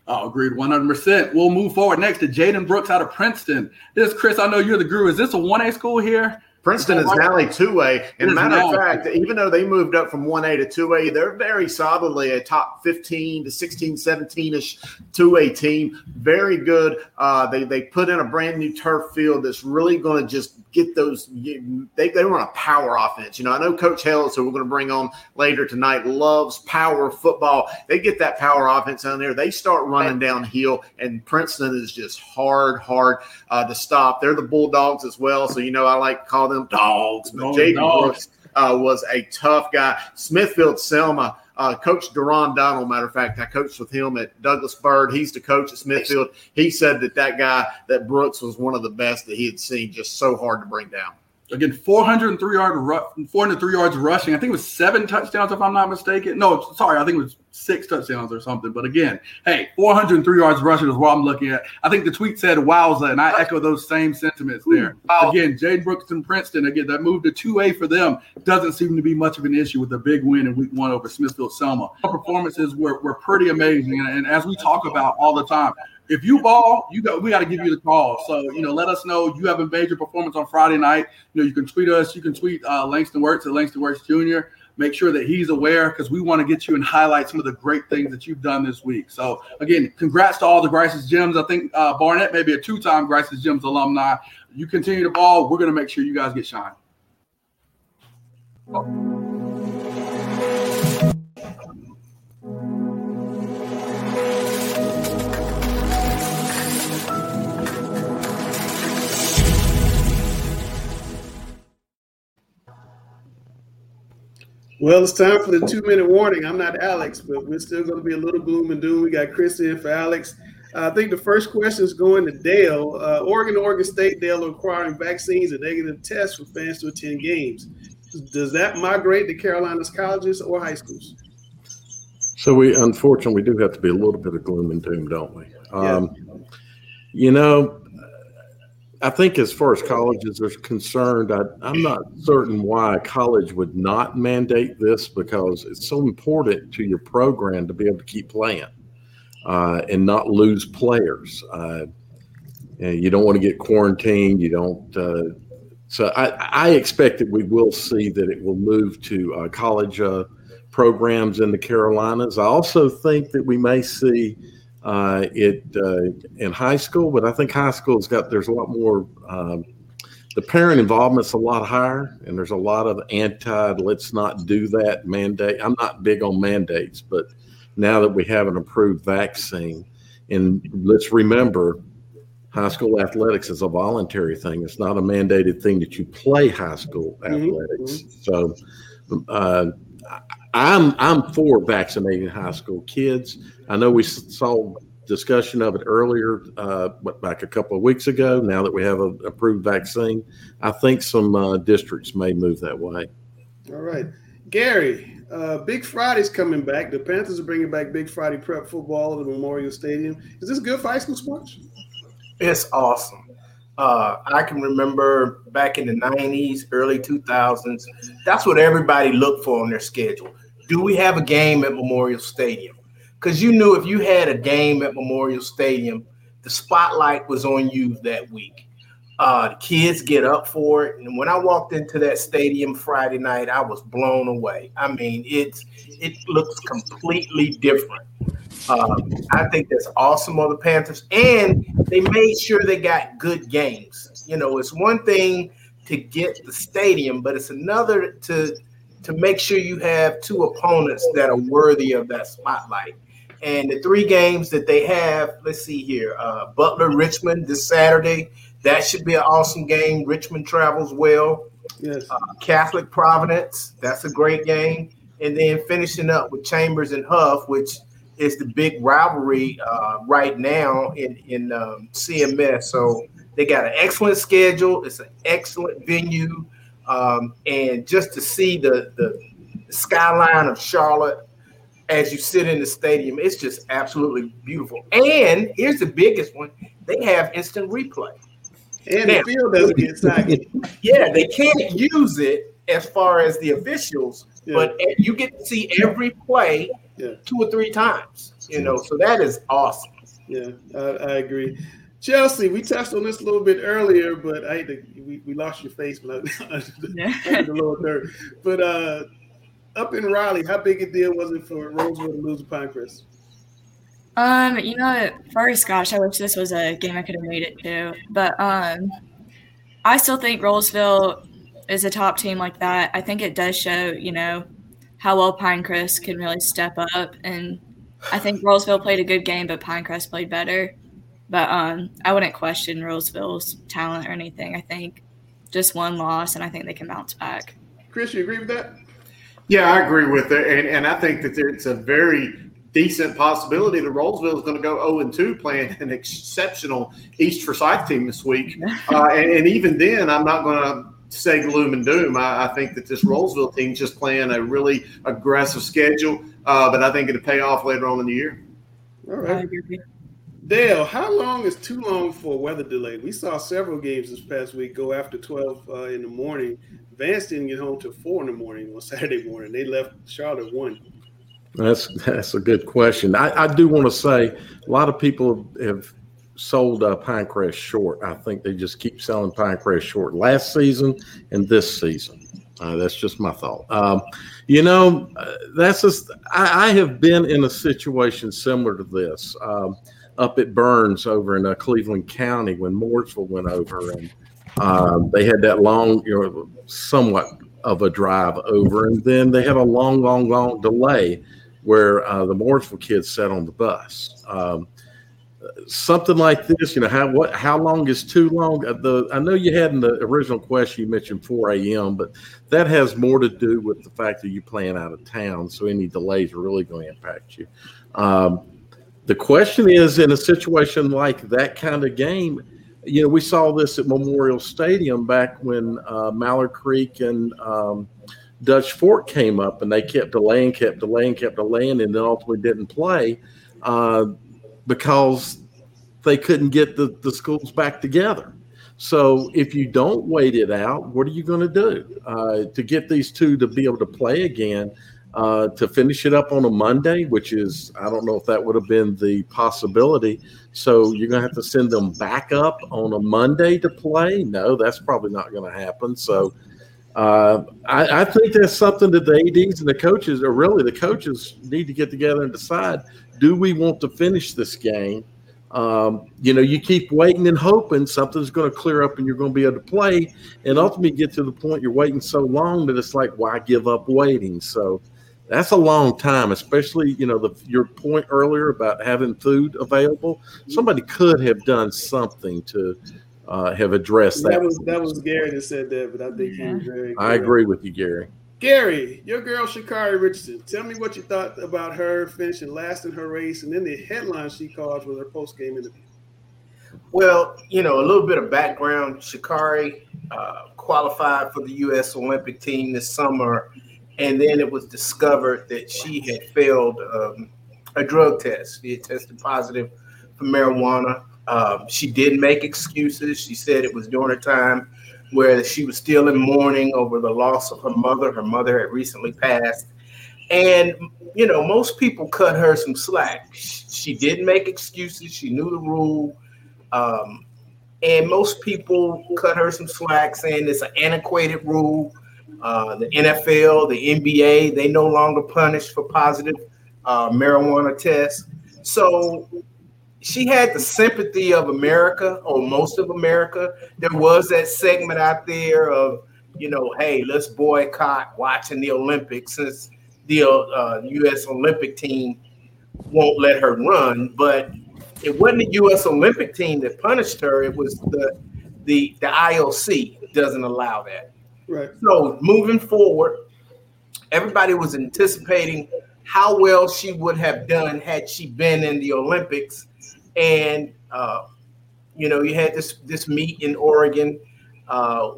Oh, agreed 100%. We'll move forward next to Jaden Brooks out of Princeton. This, Chris, I know you're the guru. Is this a 1A school here? Princeton is now a 2A. And matter of fact, even though they moved up from 1A to 2A, they're very solidly a top 15 to 16, 17-ish 2A team. Very good. They put in a brand new turf field that's really going to just get those – they run a power offense. You know, I know Coach Hales, who we're going to bring on later tonight, loves power football. They get that power offense on there. They start running downhill, and Princeton is just hard to stop. They're the Bulldogs as well, so, you know, I like to call them dogs. But Jaden Brooks was a tough guy. Smithfield Selma, Coach Deron Donald, matter of fact, I coached with him at Douglas Bird. He's the coach at Smithfield. He said that guy, that Brooks, was one of the best that he had seen, just so hard to bring down. Again, 403 yards rushing. I think it was 7 touchdowns, if I'm not mistaken. No, sorry, I think it was 6 touchdowns or something. But again, hey, 403 yards rushing is what I'm looking at. I think the tweet said wowza, and I echo those same sentiments there. Wow. Again, Jaden Brooks and Princeton, again, that move to 2A for them doesn't seem to be much of an issue with a big win in week 1 over Smithfield Selma. Our performances were pretty amazing, and as we talk about all the time, if you ball, we got to give you the call. So, you know, let us know you have a major performance on Friday night. You know, you can tweet us. You can tweet Langston Wertz at Langston Wertz Jr. Make sure that he's aware, because we want to get you and highlight some of the great things that you've done this week. So, again, congrats to all the Grice's Gems. I think Barnett may be a 2-time Grice's Gems alumni. You continue to ball. We're going to make sure you guys get shine. Oh. Well, it's time for the 2-minute warning. I'm not Alex, but we're still going to be a little gloom and doom. We got Chris in for Alex. I think the first question is going to Dale. Oregon State, Dale, are requiring vaccines and negative tests for fans to attend games. Does that migrate to Carolina's colleges or high schools? So unfortunately, we do have to be a little bit of gloom and doom, don't we? Yeah. You know, I think as far as colleges are concerned, I'm not certain why a college would not mandate this, because it's so important to your program to be able to keep playing and not lose players. You don't want to get quarantined. You don't. So I expect that we will see that it will move to college programs in the Carolinas. I also think that we may see it in high school, but I think high school's there's a lot more, the parent involvement's a lot higher, and there's a lot of let's not do that mandate. I'm not big on mandates, but now that we have an approved vaccine, and let's remember, high school athletics is a voluntary thing. It's not a mandated thing that you play high school athletics. So, I'm for vaccinating high school kids. I know we saw discussion of it earlier, back a couple of weeks ago. Now that we have an approved vaccine, I think some districts may move that way. All right. Gary, Big Friday's coming back. The Panthers are bringing back Big Friday prep football at Memorial Stadium. Is this good for high school sports? It's awesome. I can remember back in the 90s, early 2000s, that's what everybody looked for on their schedule. Do we have a game at Memorial Stadium? Because you knew if you had a game at Memorial Stadium, the spotlight was on you that week. The kids get up for it. And when I walked into that stadium Friday night, I was blown away. I mean, it looks completely different. I think that's awesome on the Panthers, and they made sure they got good games. You know, it's one thing to get the stadium, but it's another to make sure you have 2 opponents that are worthy of that spotlight. And the 3 games that they have, let's see here, Butler, Richmond this Saturday. That should be an awesome game. Richmond travels well. Yes. Catholic Providence, that's a great game. And then finishing up with Chambers and Huff, which is the big rivalry right now in CMS. So they got an excellent schedule. It's an excellent venue. And just to see the skyline of Charlotte as you sit in the stadium, it's just absolutely beautiful. And here's the biggest one. They have instant replay. And now, the field doesn't get sacked. Yeah, they can't use it as far as the officials, but you get to see every play 2 or 3 times, you know, so that is awesome. Yeah, I agree. Chelsea, we touched on this a little bit earlier, but I hate to, we lost your face when under the lower third. But up in Raleigh, how big a deal was it for Rosewood to lose to Pinecrest? You know, first, gosh, I wish this was a game I could have made it to. But I still think Rollsville is a top team like that. I think it does show, you know, how well Pinecrest can really step up. And I think Rollsville played a good game, but Pinecrest played better. But I wouldn't question Roseville's talent or anything. I think just one loss, and I think they can bounce back. Chris, you agree with that? Yeah, I agree with it. And I think that it's a very decent possibility that Roseville is going to go 0-2 playing an exceptional East Forsyth team this week. And even then, I'm not going to say gloom and doom. I think that this Roseville team is just playing a really aggressive schedule, but I think it'll pay off later on in the year. All right. Dale, how long is too long for a weather delay? We saw several games this past week go after 12 in the morning. Vance didn't get home till 4 in the morning on Saturday morning. They left Charlotte 1. That's a good question. I do want to say a lot of people have sold Pinecrest short. I think they just keep selling Pinecrest short last season and this season. That's just my thought. You know, that's just I have been in a situation similar to this up at Burns over in Cleveland County when Mooresville went over and they had that long, you know, somewhat of a drive over, and then they had a long delay where the Mooresville kids sat on the bus. Something like this, you know, how long is too long? I know you had in the original question you mentioned 4 a.m., but that has more to do with the fact that you're playing out of town, so any delays are really going to impact you. The question is, in a situation like that kind of game, you know, we saw this at Memorial Stadium back when Mallard Creek and Dutch Fork came up, and they kept delaying, and then ultimately didn't play because they couldn't get the schools back together. So if you don't wait it out, what are you going to do to get these two to be able to play again, to finish it up on a Monday, which is, I don't know if that would have been the possibility. So you're going to have to send them back up on a Monday to play? No, that's probably not going to happen. So I think that's something that the ADs and the coaches, or really the coaches, need to get together and decide, do we want to finish this game? You know, you keep waiting and hoping something's going to clear up and you're going to be able to play, and ultimately get to the point you're waiting so long that it's like, why give up waiting? So that's a long time, especially, you know, your point earlier about having food available. Somebody could have done something to have addressed that. That was Gary that said that, but I think he was very good. I agree with you, Gary. Gary, your girl, Sha'Carri Richardson, tell me what you thought about her finishing last in her race and then the headline she caused with her post-game interview. Well, you know, a little bit of background. Sha'Carri qualified for the U.S. Olympic team this summer, and then it was discovered that she had failed a drug test. She had tested positive for marijuana. She did make excuses. She said it was during a time where she was still in mourning over the loss of her mother. Her mother had recently passed. And, you know, most people cut her some slack. She did make excuses. She knew the rule. And most people cut her some slack, saying it's an antiquated rule. The NFL, the NBA, they no longer punish for positive marijuana tests. So she had the sympathy of America, or most of America. There was that segment out there of, you know, hey, let's boycott watching the Olympics since the U.S. Olympic team won't let her run. But it wasn't the U.S. Olympic team that punished her. It was the IOC doesn't allow that. Right. So moving forward, everybody was anticipating how well she would have done had she been in the Olympics. And, you know, you had this meet in Oregon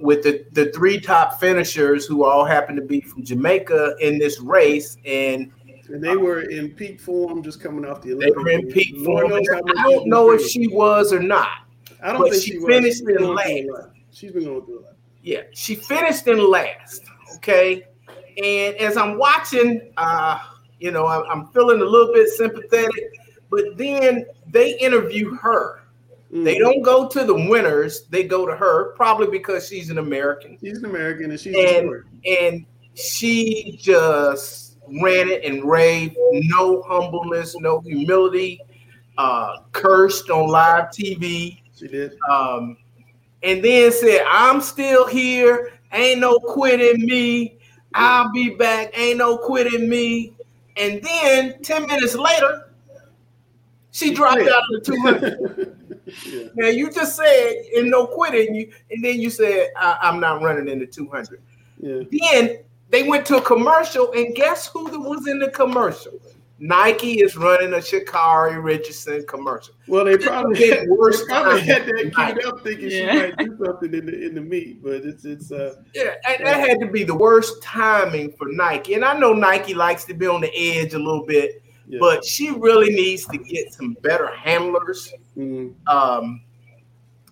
with the three top finishers who all happened to be from Jamaica in this race. And they were in peak form just coming off the Olympics. They were in peak form. I don't know if she was or not. I don't think she finished in last. She's been going through a lot. Yeah, she finished in last, okay? And as I'm watching, you know, I'm feeling a little bit sympathetic, but then they interview her They don't go to the winners. They go to her, probably because she's an American. She's an American, and she's a sport. And she just ran it and raved. No humbleness, no humility. Cursed on live TV. She did. And then said, I'm still here. Ain't no quitting me. I'll be back. Ain't no quitting me. And then 10 minutes later, she dropped out of the 200. Yeah. Now you just said and no quitting you, and then you said I'm not running in the 200. Yeah. Then they went to a commercial, and guess who was in the commercial? Nike is running a Sha'Carri Richardson commercial. Well, they probably had that queued up, thinking she might do something in the meet, but it's that had to be the worst timing for Nike. And I know Nike likes to be on the edge a little bit. Yeah. But she really needs to get some better handlers,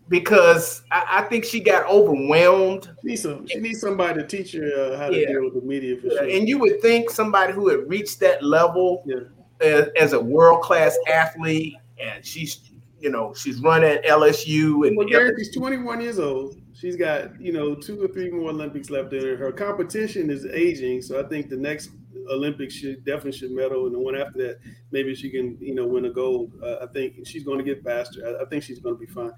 because I think she got overwhelmed. She needs somebody to teach her how to deal with the media for sure. And you would think somebody who had reached that level as a world-class athlete, and she's run at LSU. And Gary, she's 21 years old. She's got 2 or 3 more Olympics left in her. Her competition is aging, so I think the next Olympics should definitely medal, and the one after that, maybe she can win a gold. I think she's going to get faster. I think she's going to be fine.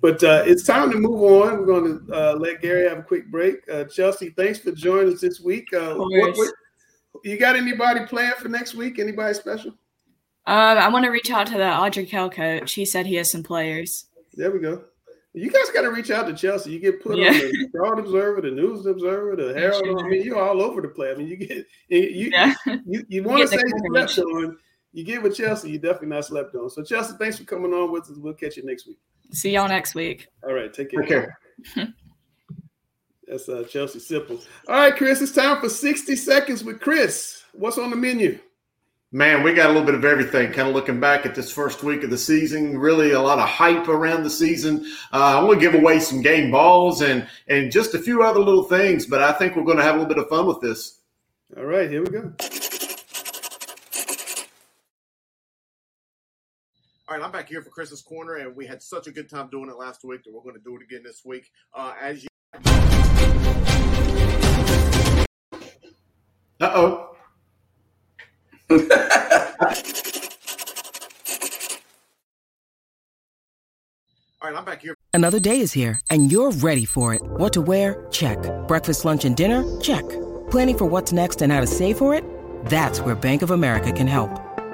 But it's time to move on. We're going to let Gary have a quick break. Chelsea, thanks for joining us this week. You got anybody planned for next week? Anybody special? I want to reach out to the Audrey Kell coach. He said he has some players. There we go. You guys got to reach out to Chelsea. You get put on the Broad Observer, the News Observer, the Herald. I mean, you're all over the place. I mean, you want to say you slept on. You get with Chelsea, you definitely not slept on. So, Chelsea, thanks for coming on with us. We'll catch you next week. See y'all next week. All right, take care. Okay. That's Chelsea Sipple. All right, Chris, it's time for 60 Seconds with Chris. What's on the menu? Man, we got a little bit of everything. Kind of looking back at this first week of the season, really a lot of hype around the season. I want to give away some game balls and just a few other little things, but I think we're going to have a little bit of fun with this. All right, here we go. All right, I'm back here for Chris's Corner, and we had such a good time doing it last week that we're going to do it again this week. Uh-oh. All right, I'm back here. Another day is here, and you're ready for it. What to wear? Check. Breakfast, lunch, and dinner? Check. Planning for what's next and how to save for it? That's where Bank of America can help.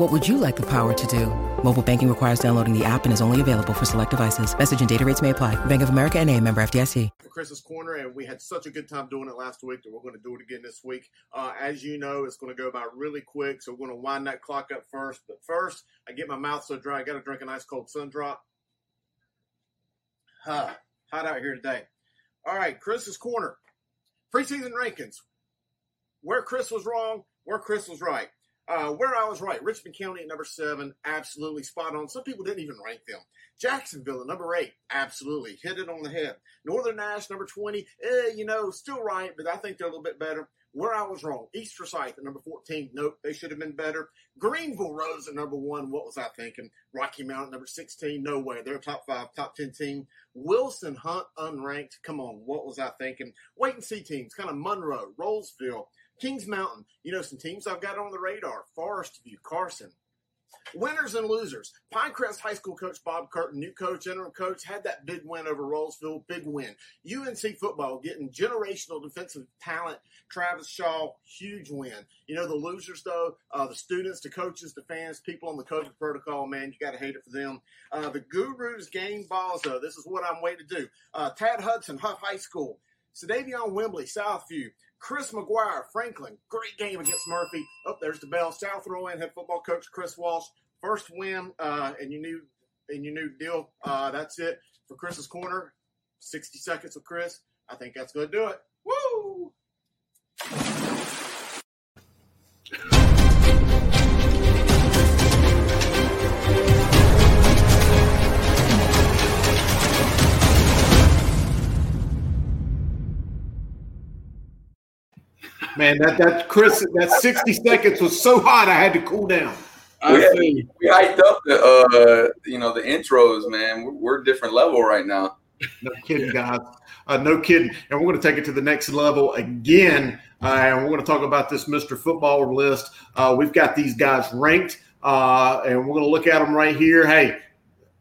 What would you like the power to do? Mobile banking requires downloading the app and is only available for select devices. Message and data rates may apply. Bank of America N.A., member FDIC. For Chris's Corner, and we had such a good time doing it last week that we're going to do it again this week. As you know, it's going to go by really quick, so we're going to wind that clock up first. But first, I get my mouth so dry, I got to drink an ice cold sun drop. Hot out here today. All right, Chris's Corner. Preseason rankings. Where Chris was wrong, where Chris was right. Where I was right, Richmond County at number 7, absolutely spot on. Some people didn't even rank them. Jacksonville at number 8, absolutely, hit it on the head. Northern Nash, number 20, still right, but I think they're a little bit better. Where I was wrong, East Forsyth at number 14, nope, they should have been better. Greenville Rose at number 1, what was I thinking? Rocky Mount at number 16, no way, they're a top 5, top 10 team. Wilson Hunt, unranked, come on, what was I thinking? Wait and see teams, kind of Monroe, Rollsville, Kings Mountain, some teams I've got on the radar, Forest View, Carson. Winners and losers. Pinecrest High School coach Bob Curtin, new coach, interim coach, had that big win over Rollsville, big win. UNC football getting generational defensive talent. Travis Shaw, huge win. The losers, though, the students, the coaches, the fans, people on the COVID protocol, man, you got to hate it for them. The Gurus game balls, though. This is what I'm waiting to do. Tad Hudson, Huff High School. Sadavion Wembley, Southview. Chris McGuire, Franklin, great game against Murphy. Oh, there's the bell. South Rowan head football coach Chris Walsh, first win, and you knew deal. That's it for Chris's Corner. 60 Seconds with Chris. I think that's gonna do it. Woo! Man, that Chris, that 60 seconds was so hot I had to cool down. We hyped up the intros, man. We're a different level right now. No kidding, guys. No kidding. And we're going to take it to the next level again. And we're going to talk about this Mr. Footballer list. We've got these guys ranked, and we're going to look at them right here. Hey,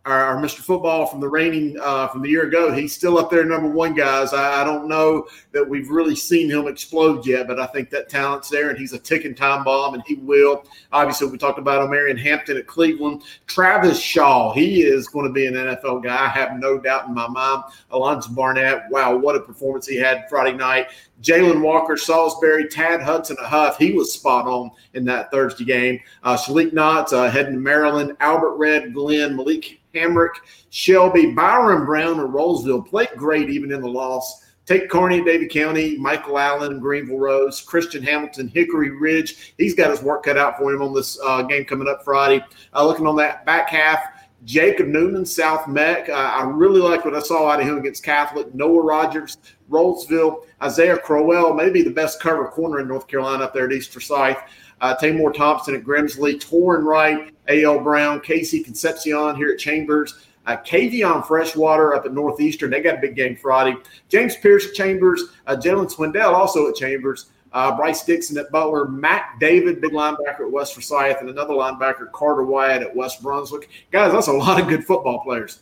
our Mr. Football from the reigning from the year ago, he's still up there, number one, guys. I don't know that we've really seen him explode yet, but I think that talent's there, and he's a ticking time bomb, and he will. Obviously, we talked about Omarion Hampton at Cleveland. Travis Shaw, he is going to be an NFL guy. I have no doubt in my mind. Alonzo Barnett, wow, what a performance he had Friday night. Jalen Walker, Salisbury, Tad Hudson, a Huff. He was spot on in that Thursday game. Shalik Knotts heading to Maryland. Albert Red, Glenn, Malik Hamrick, Shelby, Byron Brown, and Roseville. Played great even in the loss. Take Carney at Davie County, Michael Allen, Greenville Rose, Christian Hamilton, Hickory Ridge. He's got his work cut out for him on this game coming up Friday. Looking on that back half, Jacob Newman, South Mech. I really like what I saw out of him against Catholic. Noah Rogers, Roseville. Isaiah Crowell, maybe the best cover corner in North Carolina up there at East Forsyth. Tamor Thompson at Grimsley, Torrin Wright, A.L. Brown, Casey Concepcion here at Chambers, Kavion Freshwater up at Northeastern. They got a big game Friday. James Pierce at Chambers, Jalen Swindell also at Chambers, Bryce Dixon at Butler, Matt David, big linebacker at West Forsyth, and another linebacker, Carter Wyatt at West Brunswick. Guys, that's a lot of good football players.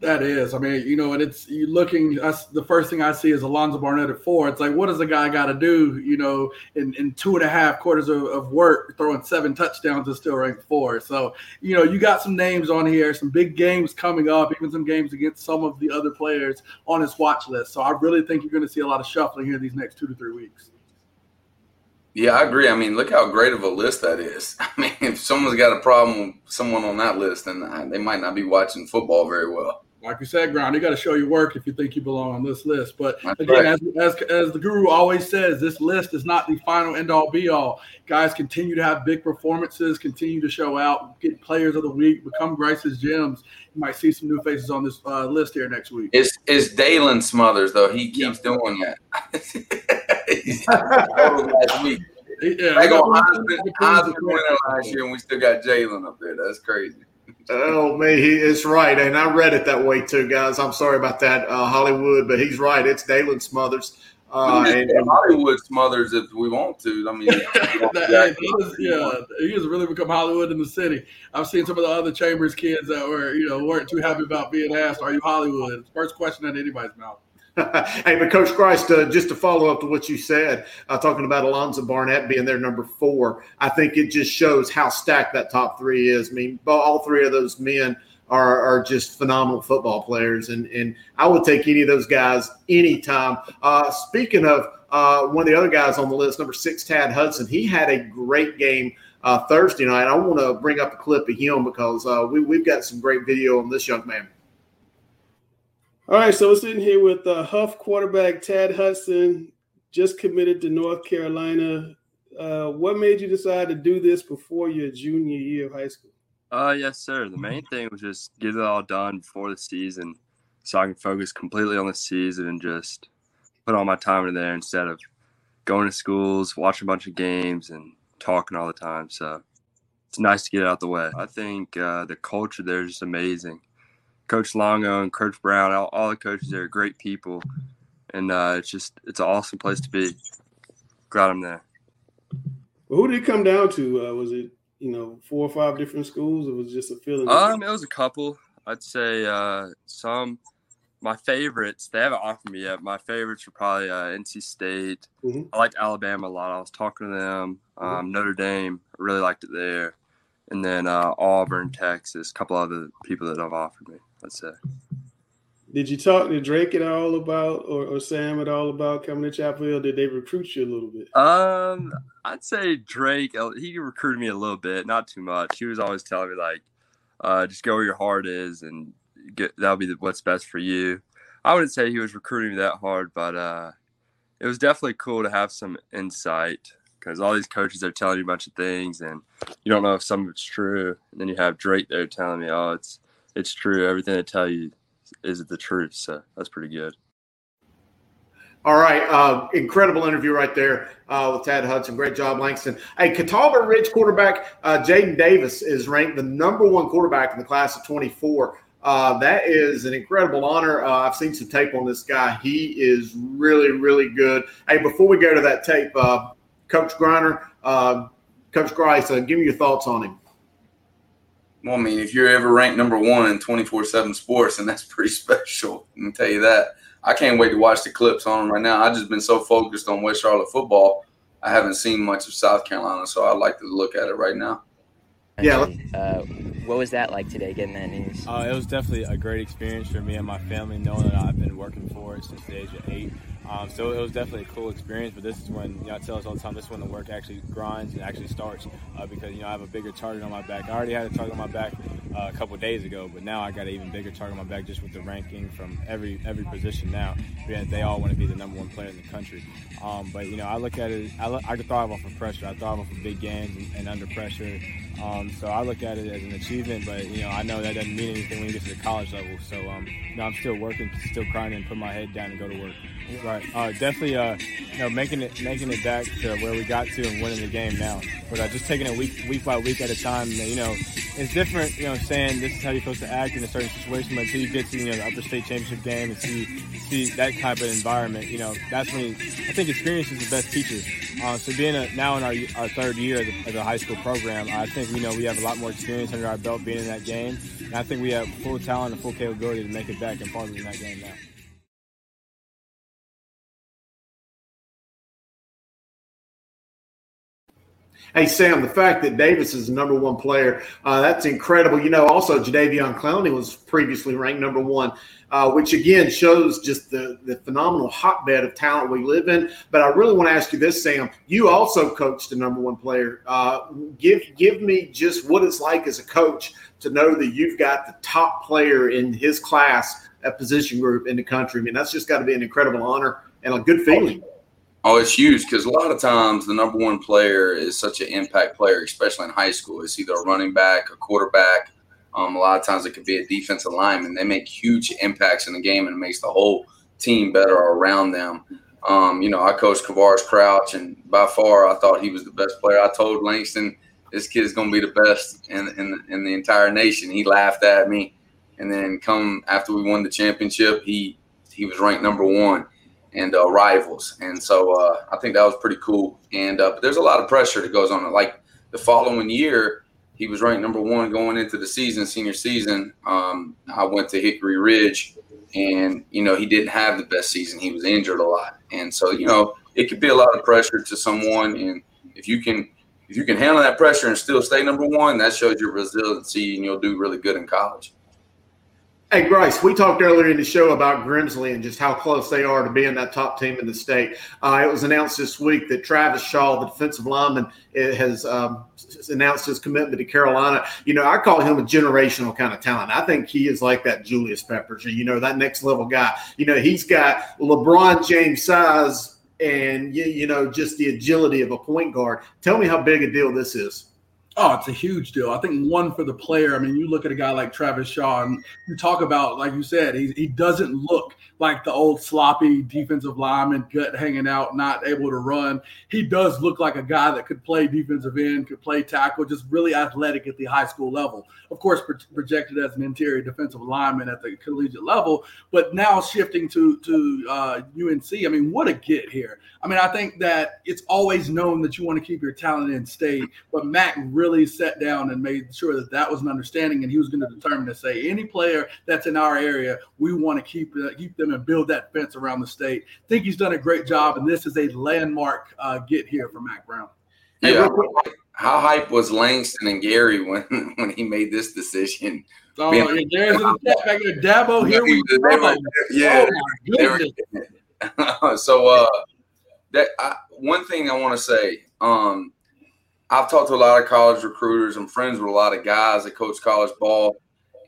That is. I mean, and it's you looking. The first thing I see is Alonzo Barnett at 4. It's like, what does a guy got to do, in 2.5 quarters of work, throwing 7 touchdowns and still ranked 4? So, you got some names on here, some big games coming up, even some games against some of the other players on his watch list. So I really think you're going to see a lot of shuffling here these next 2 to 3 weeks. Yeah, I agree. I mean, look how great of a list that is. I mean, if someone's got a problem with someone on that list, then they might not be watching football very well. Like we said, Grind, you got to show your work if you think you belong on this list. But again, as the guru always says, this list is not the final end-all, be-all. Guys continue to have big performances, continue to show out, get players of the week, become Grice's gems. You might see some new faces on this list here next week. It's Dalen Smothers, though. He keeps doing that. Last week. Yeah, I got Osmond winner last year, and we still got Jalen up there. That's crazy. Oh, man, it's right. And I read it that way too, guys. I'm sorry about that, Hollywood, but he's right. It's Dalen Smothers. And Hollywood Smothers if we want to. I mean, he has really become Hollywood in the city. I've seen some of the other Chambers kids that were, weren't too happy about being asked, "Are you Hollywood?" First question out of anybody's mouth. Hey, but Coach Christ, just to follow up to what you said, talking about Alonzo Barnett being their number 4, I think it just shows how stacked that top 3 is. I mean, all 3 of those men are just phenomenal football players, and I would take any of those guys anytime. Speaking of one of the other guys on the list, number 6, Tad Hudson, he had a great game Thursday night. I want to bring up a clip of him because we've got some great video on this young man. All right, so we're sitting here with Huff quarterback Tad Hudson, just committed to North Carolina. What made you decide to do this before your junior year of high school? Yes, sir. The main thing was just get it all done before the season so I can focus completely on the season and just put all my time in there instead of going to schools, watching a bunch of games, and talking all the time. So it's nice to get it out the way. I think the culture there is just amazing. Coach Longo and Coach Brown, all the coaches there are great people. And it's an awesome place to be. Glad I'm there. Well, who did it come down to? Was it, 4 or 5 different schools? Or was it just a feeling? It was a couple. I'd say some. My favorites, they haven't offered me yet. My favorites were probably NC State. Mm-hmm. I liked Alabama a lot. I was talking to them. Mm-hmm. Notre Dame, I really liked it there. And then Auburn, Texas, a couple other people that have offered me. Let's say. Did you talk to Drake at all about, or Sam at all about coming to Chapel Hill? Did they recruit you a little bit? I'd say Drake, he recruited me a little bit, not too much. He was always telling me just go where your heart is and that'll be what's best for you. I wouldn't say he was recruiting me that hard, but it was definitely cool to have some insight. Because all these coaches are telling you a bunch of things, and you don't know if some of it's true. And then you have Drake there telling me, "Oh, it's true. Everything they tell you is the truth." So that's pretty good. All right. Incredible interview right there with Tad Hudson. Great job, Langston. Hey, Catawba Ridge quarterback Jaden Davis is ranked the number one quarterback in the class of 24. That is an incredible honor. I've seen some tape on this guy. He is really, really good. Hey, before we go to that tape, Coach Greiner, Coach Grice, give me your thoughts on him. Well, I mean, if you're ever ranked number one in 24/7 sports, and that's pretty special, I can tell you that. I can't wait to watch the clips on him right now. I've just been so focused on West Charlotte football, I haven't seen much of South Carolina, so I'd like to look at it right now. Yeah. What was that like today, getting that news? It was definitely a great experience for me and my family, knowing that I've been working for it since the age of 8. So it was definitely a cool experience, but this is when, you know, I tell us all the time, this is when the work actually grinds and actually starts because, you know, I have a bigger target on my back. I already had a target on my back a couple days ago, but now I got an even bigger target on my back just with the ranking from every position now. They all want to be the number one player in the country. But, you know, I look at it, I thrive off of pressure. I thrive off of big games and under pressure. So I look at it as an achievement, but, you know, I know that doesn't mean anything when you get to the college level. So, you know, I'm still working, still grinding, put my head down and go to work. Right. Definitely, you know, making it back to where we got to and winning the game now. But just taking it week by week at a time, you know, it's different, you know, saying this is how you're supposed to act in a certain situation, but until you get to, you know, the upper state championship game and see that type of environment, you know, that's when I think experience is the best teacher. So being now in our third year as a high school program, I think, you know, we have a lot more experience under our belt being in that game. And I think we have full talent and full capability to make it back and farther in that game now. Hey, Sam, the fact that Davis is the number one player, that's incredible. You know, also Jadavion Clowney was previously ranked number one, which, again, shows just the phenomenal hotbed of talent we live in. But I really want to ask you this, Sam. You also coached the number one player. Give me just what it's like as a coach to know that you've got the top player in his class, a position group in the country. I mean, that's just got to be an incredible honor and a good feeling. Oh, it's huge because a lot of times the number one player is such an impact player, especially in high school. It's either a running back, a quarterback. A lot of times it could be a defensive lineman. They make huge impacts in the game, and it makes the whole team better around them. You know, I coached Kavars Crouch, and by far I thought he was the best player. I told Langston, this kid's going to be the best in the entire nation. He laughed at me. And then come after we won the championship, he was ranked number one. And rivals. And so I think that was pretty cool. And but there's a lot of pressure that goes on it. Like the following year, he was ranked number one going into the season, senior season. I went to Hickory Ridge, and, you know, he didn't have the best season. He was injured a lot. And so, you know, it could be a lot of pressure to someone. And if you can handle that pressure and still stay number one, that shows your resiliency, and you'll do really good in college. Hey, Bryce, we talked earlier in the show about Grimsley and just how close they are to being that top team in the state. It was announced this week that Travis Shaw, the defensive lineman, has announced his commitment to Carolina. You know, I call him a generational kind of talent. I think he is like that Julius Peppers, you know, that next level guy. You know, he's got LeBron James size and, you know, just the agility of a point guard. Tell me how big a deal this is. Oh, it's a huge deal. I think one for the player. I mean, you look at a guy like Travis Shaw, and you talk about, like you said, he doesn't look like the old sloppy defensive lineman, gut hanging out, not able to run. He does look like a guy that could play defensive end, could play tackle, just really athletic at the high school level. Of course, projected as an interior defensive lineman at the collegiate level, but now shifting to UNC. I mean, what a get here. I mean, I think that it's always known that you want to keep your talent in state, but Mac really sat down and made sure that was an understanding, and he was going to determine to say any player that's in our area, we want to keep them and build that fence around the state. I think he's done a great job, and this is a landmark get here for Mac Brown. Yeah, how hype was Langston and Gary when he made this decision? Oh, Gary's in the chat back there. Dabo, here we go. Yeah. So one thing I want to say, I've talked to a lot of college recruiters. I'm friends with a lot of guys that coach college ball,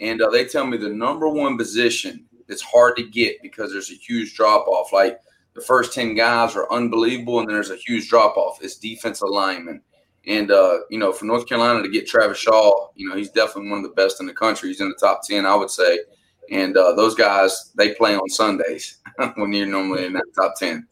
and they tell me the number one position that's hard to get because there's a huge drop-off. Like the first 10 guys are unbelievable, and then there's a huge drop-off. It's defensive linemen. And, you know, for North Carolina to get Travis Shaw, you know, he's definitely one of the best in the country. He's in the top 10, I would say. And those guys, they play on Sundays. when you're normally in that top 10.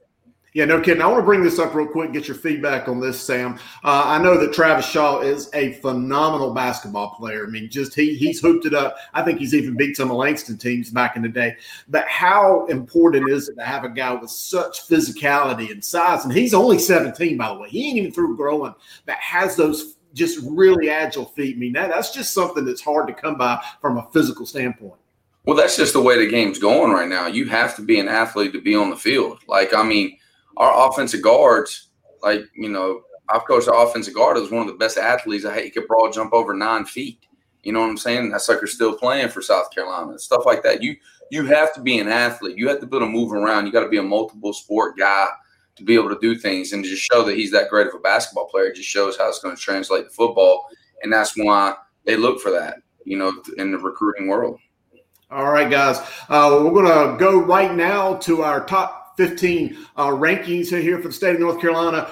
Yeah, no kidding. I want to bring this up real quick and get your feedback on this, Sam. I know that Travis Shaw is a phenomenal basketball player. I mean, just he's hooped it up. I think he's even beat some of Langston teams back in the day. But how important is it to have a guy with such physicality and size? And he's only 17, by the way. He ain't even through growing, that has those just really agile feet. I mean, that's just something that's hard to come by from a physical standpoint. Well, that's just the way the game's going right now. You have to be an athlete to be on the field. Like, I mean, our offensive guards, like, you know, I've coached an offensive guard that was one of the best athletes. He could broad jump over 9 feet. You know what I'm saying? That sucker's still playing for South Carolina. Stuff like that. You have to be an athlete. You have to be able to move around. You got to be a multiple sport guy to be able to do things, and to just show that he's that great of a basketball player. It just shows how it's going to translate to football, and that's why they look for that, you know, in the recruiting world. All right, guys. We're going to go right now to our top 15 rankings here for the state of North Carolina.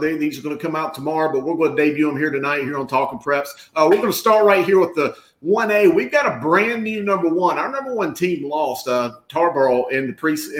These are going to come out tomorrow, but we're going to debut them here tonight here on Talking Preps. We're going to start right here with the 1A. We've got a brand new number one. Our number one team lost Tarboro in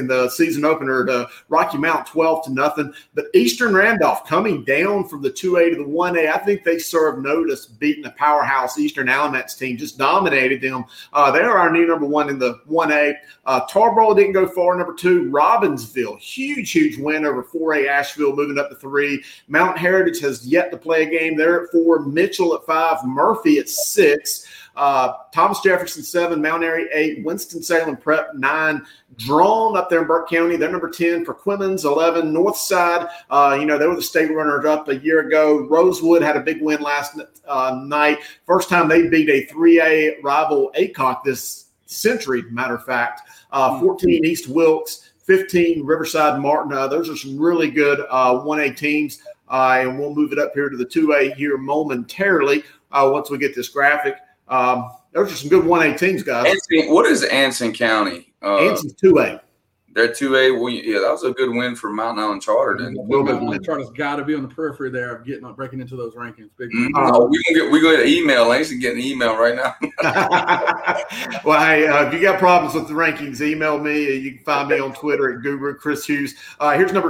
the season opener to Rocky Mount 12-0. But Eastern Randolph coming down from the 2A to the 1A. I think they served notice beating the powerhouse Eastern Alamance team. Just dominated them. They are our new number one in the 1A. Tarboro didn't go far. Number two, Robbinsville. Huge win over 4A Asheville, moving up to 3. Mount Heritage has yet to play a game. They're at 4. Mitchell at 5. Murphy at 6. Thomas Jefferson 7, Mount Airy 8, Winston-Salem Prep 9, Drawn up there in Burke County. They're number 10 for Quimmins, 11. Northside, they were the state runner-up a year ago. Rosewood had a big win last night. First time they beat a 3A rival ACOC this century, matter of fact. 14 East Wilkes, 15 Riverside Martin. Those are some really good 1A teams, and we'll move it up here to the 2A here momentarily once we get this graphic. Those are some good 1A teams, guys. What is Anson County? Anson's 2A. They're 2A. Well, yeah, that was a good win for Mountain Island Charter. Mountain Island Charter's got to be on the periphery there of breaking into those rankings. We're going to email. Langston getting an email right now. Well, hey, if you got problems with the rankings, email me. You can find me on Twitter at Guru Chris Hughes. Here's the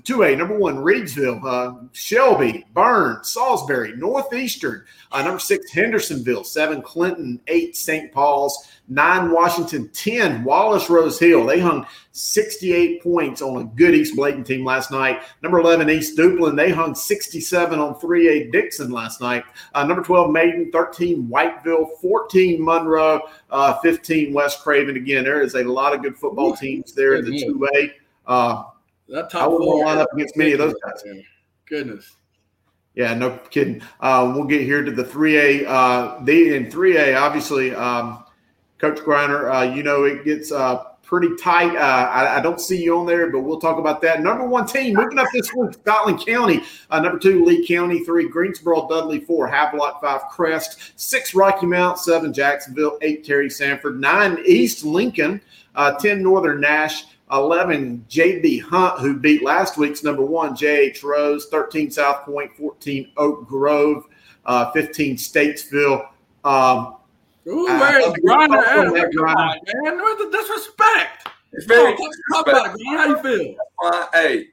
2A, number 1, Reedsville, Shelby, Byrne, Salisbury, Northeastern, number 6, Hendersonville, 7, Clinton, 8, St. Paul's, 9, Washington, 10, Wallace Rose Hill. They hung 68 points on a good East Bladen team last night. Number 11, East Duplin. They hung 67 on 3A Dixon last night. Number 12, Maiden. 13, Whiteville. 14, Monroe. 15, West Craven. Again, there is a lot of good football teams there in the 2A. I wouldn't want to line up against many of those guys. Goodness. Yeah, no kidding. We'll get here to the 3A. In 3A, obviously, Coach Griner, it gets pretty tight. I don't see you on there, but we'll talk about that. Number 1 team, moving up this one, Scotland County. Number 2, Lee County. 3, Greensboro Dudley. 4, Havelock. 5, Crest. 6, Rocky Mount. 7, Jacksonville. 8, Terry Sanford. 9, East Lincoln. 10, Northern Nash. 11, J.B. Hunt, who beat last week's number 1, J.H. Rose. 13, South Point. 14, Oak Grove. 15, Statesville. Ooh, where's Griner at? Come on, man. Where's the disrespect? Talk about it. How you feel? Hey,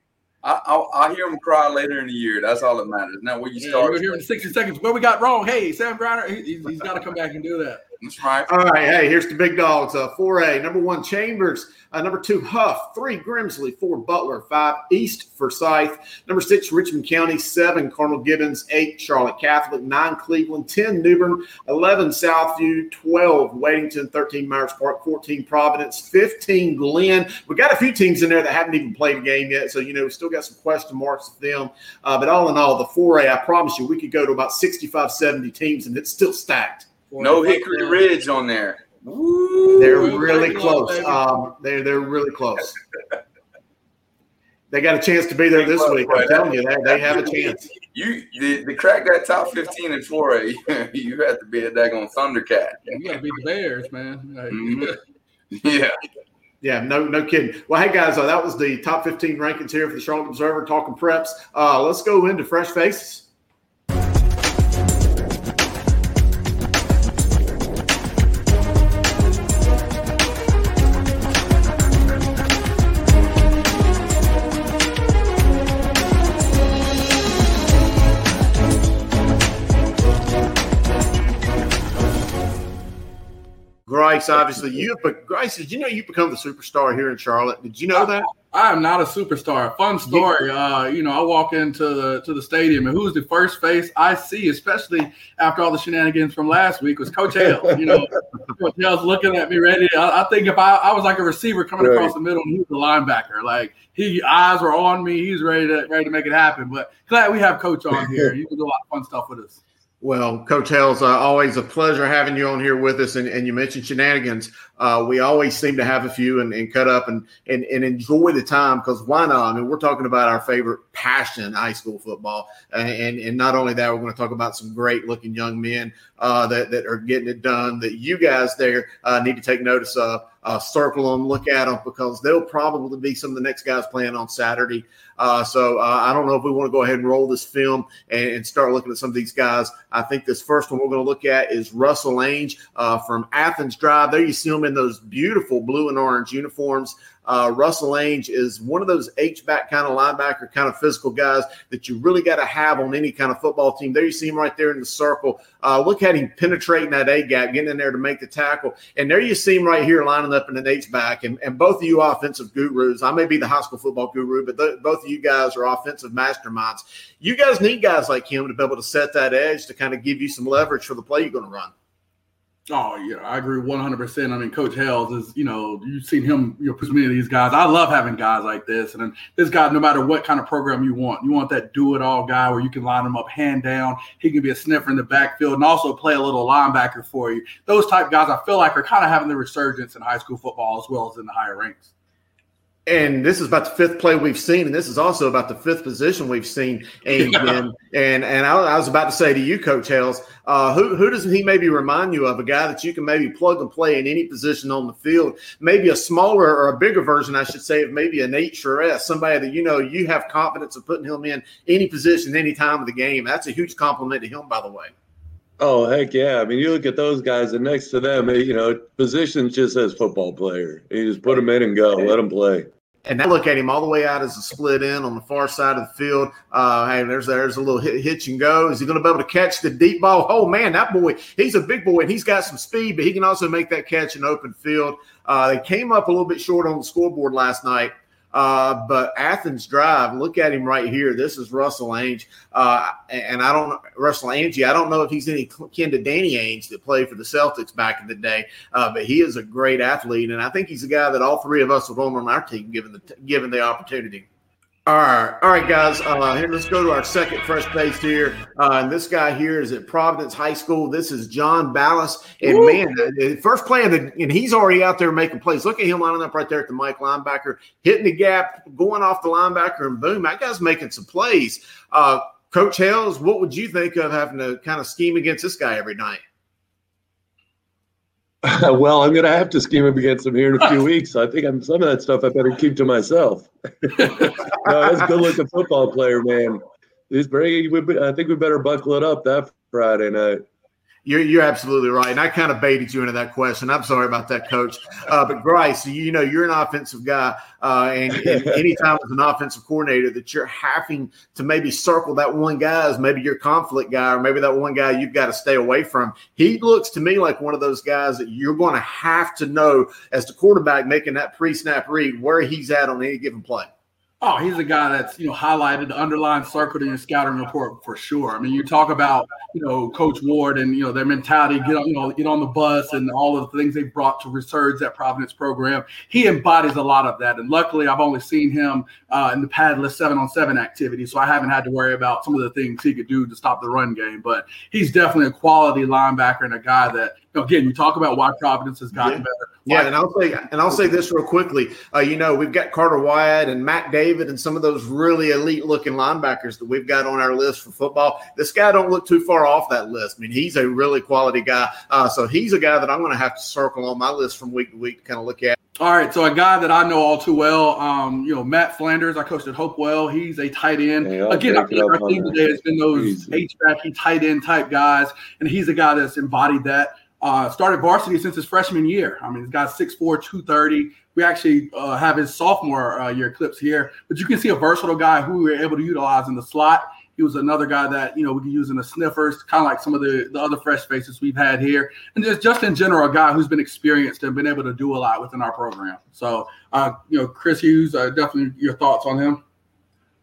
I'll hear him cry later in the year. That's all that matters. Now, where you start. We're here in 60 seconds. What we got wrong? Hey, Sam Griner, he's got to come back and do that. That's right. All right. Hey, here's the big dogs. 4A, number 1, Chambers. Number 2, Huff. 3, Grimsley. 4, Butler. 5, East Forsyth. Number 6, Richmond County. 7, Cardinal Gibbons. 8, Charlotte Catholic. 9, Cleveland. 10, Newbern. 11, Southview. 12, Wadington. 13, Myers Park. 14, Providence. 15, Glenn. We got a few teams in there that haven't even played a game yet, so, we still got some question marks with them. But all in all, the 4A, I promise you, we could go to about 65, 70 teams, and it's still stacked. No Hickory Ridge on there. Ooh, they're really close. They're really close. They got a chance to be there this week. I'm telling you, they have a chance. To crack that top 15 in 4A, you have to be a daggone Thundercat. You got to be the Bears, man. Mm-hmm. Yeah. Yeah, no kidding. Well, hey, guys, that was the top 15 rankings here for the Charlotte Observer Talking Preps. Let's go into Fresh Faces. Grice, obviously, but Grice, did you know you become the superstar here in Charlotte? Did you know that? I am not a superstar. Fun story. I walk into the stadium, and who's the first face I see, especially after all the shenanigans from last week, was Coach Hales. Coach Hales looking at me ready. I think if I was like a receiver coming across the middle, and he was a linebacker. Like his eyes were on me. He's ready to make it happen. But glad we have Coach on here. You can do a lot of fun stuff with us. Well, Coach Hales, always a pleasure having you on here with us. And you mentioned shenanigans. We always seem to have a few and cut up and enjoy the time, because why not? I mean, we're talking about our favorite passion, high school football. And not only that, we're going to talk about some great-looking young men that are getting it done that you guys there need to take notice of. Circle them, look at them, because they'll probably be some of the next guys playing on Saturday. So I don't know if we want to go ahead and roll this film and start looking at some of these guys. I think this first one we're going to look at is Russell Ainge from Athens Drive. There you see him in those beautiful blue and orange uniforms. Russell Ainge is one of those H-back kind of linebacker, kind of physical guys that you really got to have on any kind of football team. There you see him right there in the circle. Look at him penetrating that A-gap, getting in there to make the tackle. And there you see him right here lining up in an H-back. And both of you offensive gurus, I may be the high school football guru, but both of you guys are offensive masterminds. You guys need guys like him to be able to set that edge to kind of give you some leverage for the play you're going to run. Oh, yeah, I agree 100%. I mean, Coach Hales is, you've seen him, because many of these guys, I love having guys like this. And then this guy, no matter what kind of program you want that do-it-all guy where you can line him up hand down. He can be a sniffer in the backfield and also play a little linebacker for you. Those type guys, I feel like, are kind of having the resurgence in high school football as well as in the higher ranks. And this is about the fifth play we've seen, and this is also about the fifth position we've seen. And I was about to say to you, Coach Hales, who does he maybe remind you of, a guy that you can maybe plug and play in any position on the field, maybe a smaller or a bigger version, I should say, of maybe a Nate Charest, somebody that you have confidence of putting him in any position, any time of the game. That's a huge compliment to him, by the way. Oh, heck yeah. I mean, you look at those guys, and next to them, positions just says football player. You just put them in and go, let them play. And I look at him all the way out as a split end on the far side of the field. There's a little hitch and go. Is he going to be able to catch the deep ball? Oh, man, that boy, he's a big boy, and he's got some speed, but he can also make that catch in open field. They came up a little bit short on the scoreboard last night. But Athens Drive, look at him right here. This is Russell Ainge. I don't know if he's any kin to Danny Ainge that played for the Celtics back in the day, but he is a great athlete, and I think he's a guy that all three of us would want on our team given the opportunity. All right, guys. Here, let's go to our second first base here. And this guy here is at Providence High School. This is John Ballas. And woo! Man, the first play and he's already out there making plays. Look at him lining up right there at the Mike linebacker, hitting the gap, going off the linebacker, and boom, that guy's making some plays. Coach Hales, what would you think of having to kind of scheme against this guy every night? Well, I'm going to have to scheme him against him here in a few weeks. I think some of that stuff I better keep to myself. That's a good-looking football player, man. I think we better buckle it up that Friday night. You're absolutely right, and I kind of baited you into that question. I'm sorry about that, Coach. But Grice, you're an offensive guy, and anytime as an offensive coordinator that you're having to maybe circle that one guy as maybe your conflict guy, or maybe that one guy you've got to stay away from. He looks to me like one of those guys that you're going to have to know as the quarterback making that pre-snap read where he's at on any given play. Oh, he's a guy that's, highlighted, underlined, circled in your scouting report for sure. I mean, you talk about, Coach Ward and, their mentality, get on the bus and all of the things they brought to resurge that Providence program. He embodies a lot of that. And luckily, I've only seen him in the padless 7-on-7 activity, so I haven't had to worry about some of the things he could do to stop the run game. But he's definitely a quality linebacker and a guy that, again, you talk about why Providence has gotten better. Yeah, and I'll say this real quickly. We've got Carter Wyatt and Matt David and some of those really elite-looking linebackers that we've got on our list for football. This guy don't look too far off that list. I mean, he's a really quality guy. So he's a guy that I'm going to have to circle on my list from week to week to kind of look at. All right, so a guy that I know all too well, Matt Flanders, I coached at Hopewell. He's a tight end. Again, I think our theme today has been those H-backy tight end type guys, and he's a guy that's embodied that. Started varsity since his freshman year. I mean, he's got 6'4", 230. We actually have his sophomore year clips here. But you can see a versatile guy who we were able to utilize in the slot. He was another guy that, you know, we could use in the sniffers, kind of like some of the other fresh faces we've had here. And just in general, a guy who's been experienced and been able to do a lot within our program. So, you know, Chris Hughes, definitely your thoughts on him.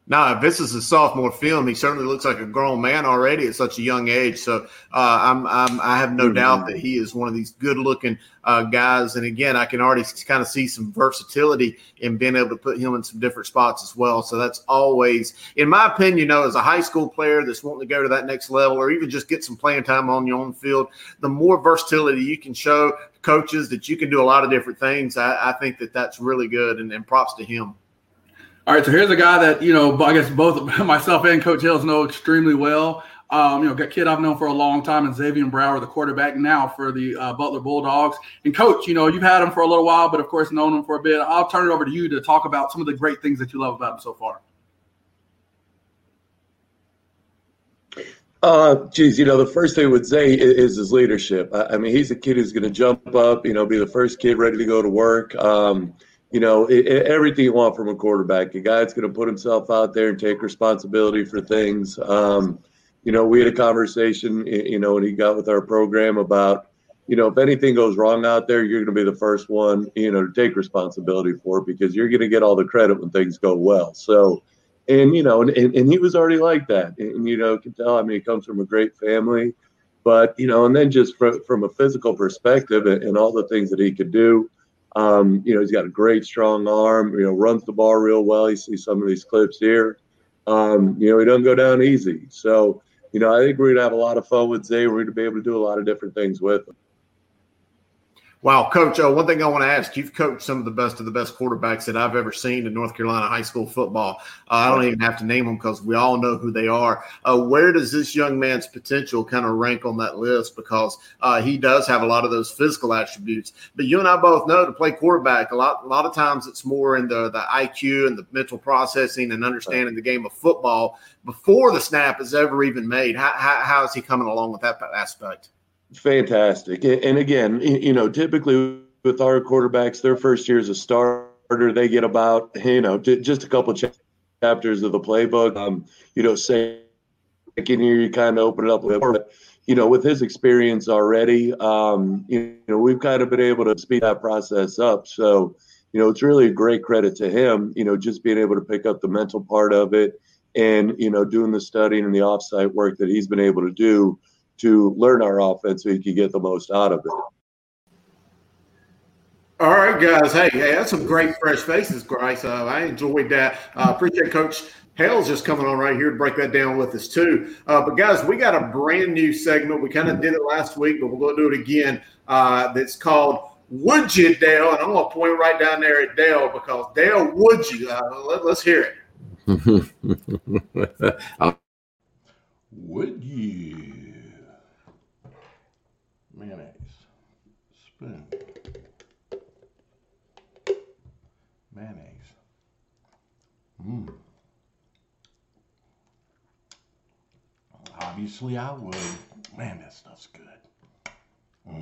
Now, if this is his sophomore film, he certainly looks like a grown man already at such a young age. So I have no doubt that he is one of these good-looking guys. And, again, I can already kind of see some versatility in being able to put him in some different spots as well. So that's always, in my opinion, you know, as a high school player that's wanting to go to that next level or even just get some playing time on your own field, the more versatility you can show coaches that you can do a lot of different things, I think that that's really good, and props to him. All right, so here's a guy that, you know, I guess both myself and Coach Hills know extremely well. You know, a kid I've known for a long time, and Xavier Brower, the quarterback now for the Butler Bulldogs. And, Coach, you know, you've had him for a little while, but, of course, known him for a bit. I'll turn it over to you to talk about some of the great things that you love about him so far. Geez, you know, the first thing I would say is his leadership. I mean, he's a kid who's going to jump up, you know, be the first kid ready to go to work. You know, everything you want from a quarterback, a guy that's going to put himself out there and take responsibility for things. You know, we had a conversation, you know, when he got with our program about, you know, if anything goes wrong out there, you're going to be the first one, you know, to take responsibility for it because you're going to get all the credit when things go well. So, and, you know, and he was already like that. And, you know, can tell, I mean, he comes from a great family. But, you know, and then just from a physical perspective and all the things that he could do. You know, he's got a great strong arm, you know, runs the ball real well. You see some of these clips here. You know, he doesn't go down easy. So, you know, I think we're going to have a lot of fun with Zay. We're going to be able to do a lot of different things with him. Wow, Coach, one thing I want to ask, you've coached some of the best quarterbacks that I've ever seen in North Carolina high school football. I don't even have to name them because we all know who they are. Where does this young man's potential kind of rank on that list? Because he does have a lot of those physical attributes. But you and I both know to play quarterback, a lot of times it's more in the IQ and the mental processing and understanding the game of football before the snap is ever even made. How is he coming along with that aspect? Fantastic. And again, you know, typically with our quarterbacks, their first year as a starter, they get about, you know, just a couple chapters of the playbook. You know, second year, you kind of open it up a little bit. You know, with his experience already, you know, we've kind of been able to speed that process up. So, you know, it's really a great credit to him, you know, just being able to pick up the mental part of it and, you know, doing the studying and the offsite work that he's been able to do to learn our offense so he can get the most out of it. All right, guys. Hey, that's some great fresh faces, Bryce. I enjoyed that. Appreciate Coach Hale's just coming on right here to break that down with us too. But, guys, we got a brand new segment. We kind of did it last week, but we're going to do it again. That's called Would You, Dale? And I'm going to point right down there at Dale because, Dale, would you? Let's hear it. Would you? Mayonnaise, spoon, mayonnaise, Obviously I would, man, that stuff's good.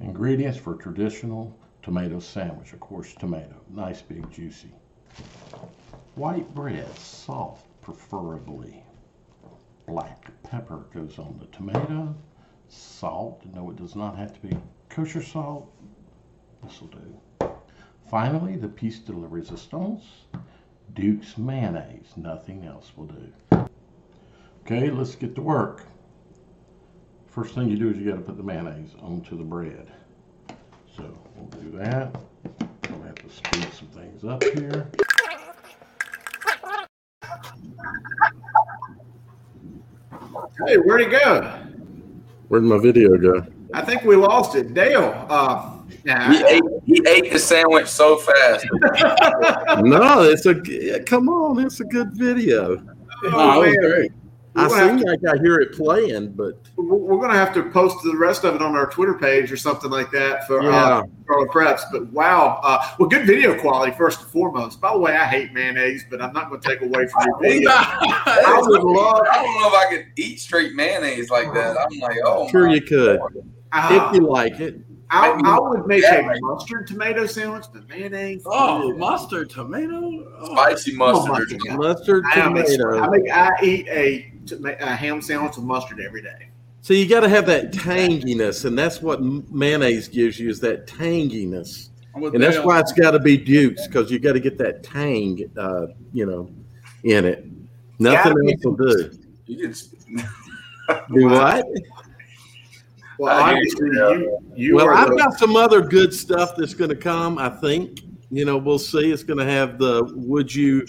Ingredients for traditional tomato sandwich, of course tomato, nice big juicy. White bread, soft preferably. Black pepper goes on the tomato. Salt, no it does not have to be kosher salt, this will do. Finally, the piece de la resistance, Duke's mayonnaise, nothing else will do. Okay, let's get to work. First thing you do is you got to put the mayonnaise onto the bread. So we'll do that. We'll have to speed some things up here. Hey, where'd it go? Where'd my video go? I think we lost it. Dale. He ate the sandwich so fast. No, come on. It's a good video. Oh, great. I seem like I hear it playing, but we're going to have to post the rest of it on our Twitter page or something like that for Charlotte Preps. But wow, well, good video quality first and foremost. By the way, I hate mayonnaise, but I'm not going to take away from your video. I don't know if I could eat straight mayonnaise like that. I'm like, oh, sure you could if you like it. I would make a mustard tomato sandwich. The mayonnaise. Oh, mustard tomato. Oh. Spicy mustard. Oh, mustard tomato. I eat a ham sandwich with mustard every day. So you got to have that tanginess, and that's what mayonnaise gives you, is that tanginess. And that's why it's got to be Duke's, because you got to get that tang, in it. Nothing else will do. You can do what? Well, obviously, I've got some other good stuff that's going to come, I think. We'll see. It's going to have the would you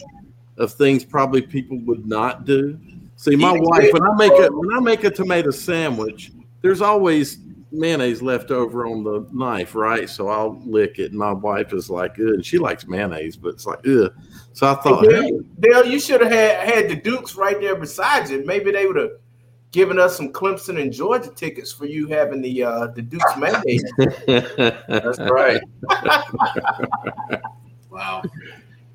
of things probably people would not do. See, my wife, when I make a tomato sandwich, there's always mayonnaise left over on the knife, right? So I'll lick it. And my wife is like, ugh. And she likes mayonnaise, but it's like, ugh. So I thought, Dale, you should have had the Dukes right there beside you. Maybe they would have giving us some Clemson and Georgia tickets for you having the Duke's mandate. That's right.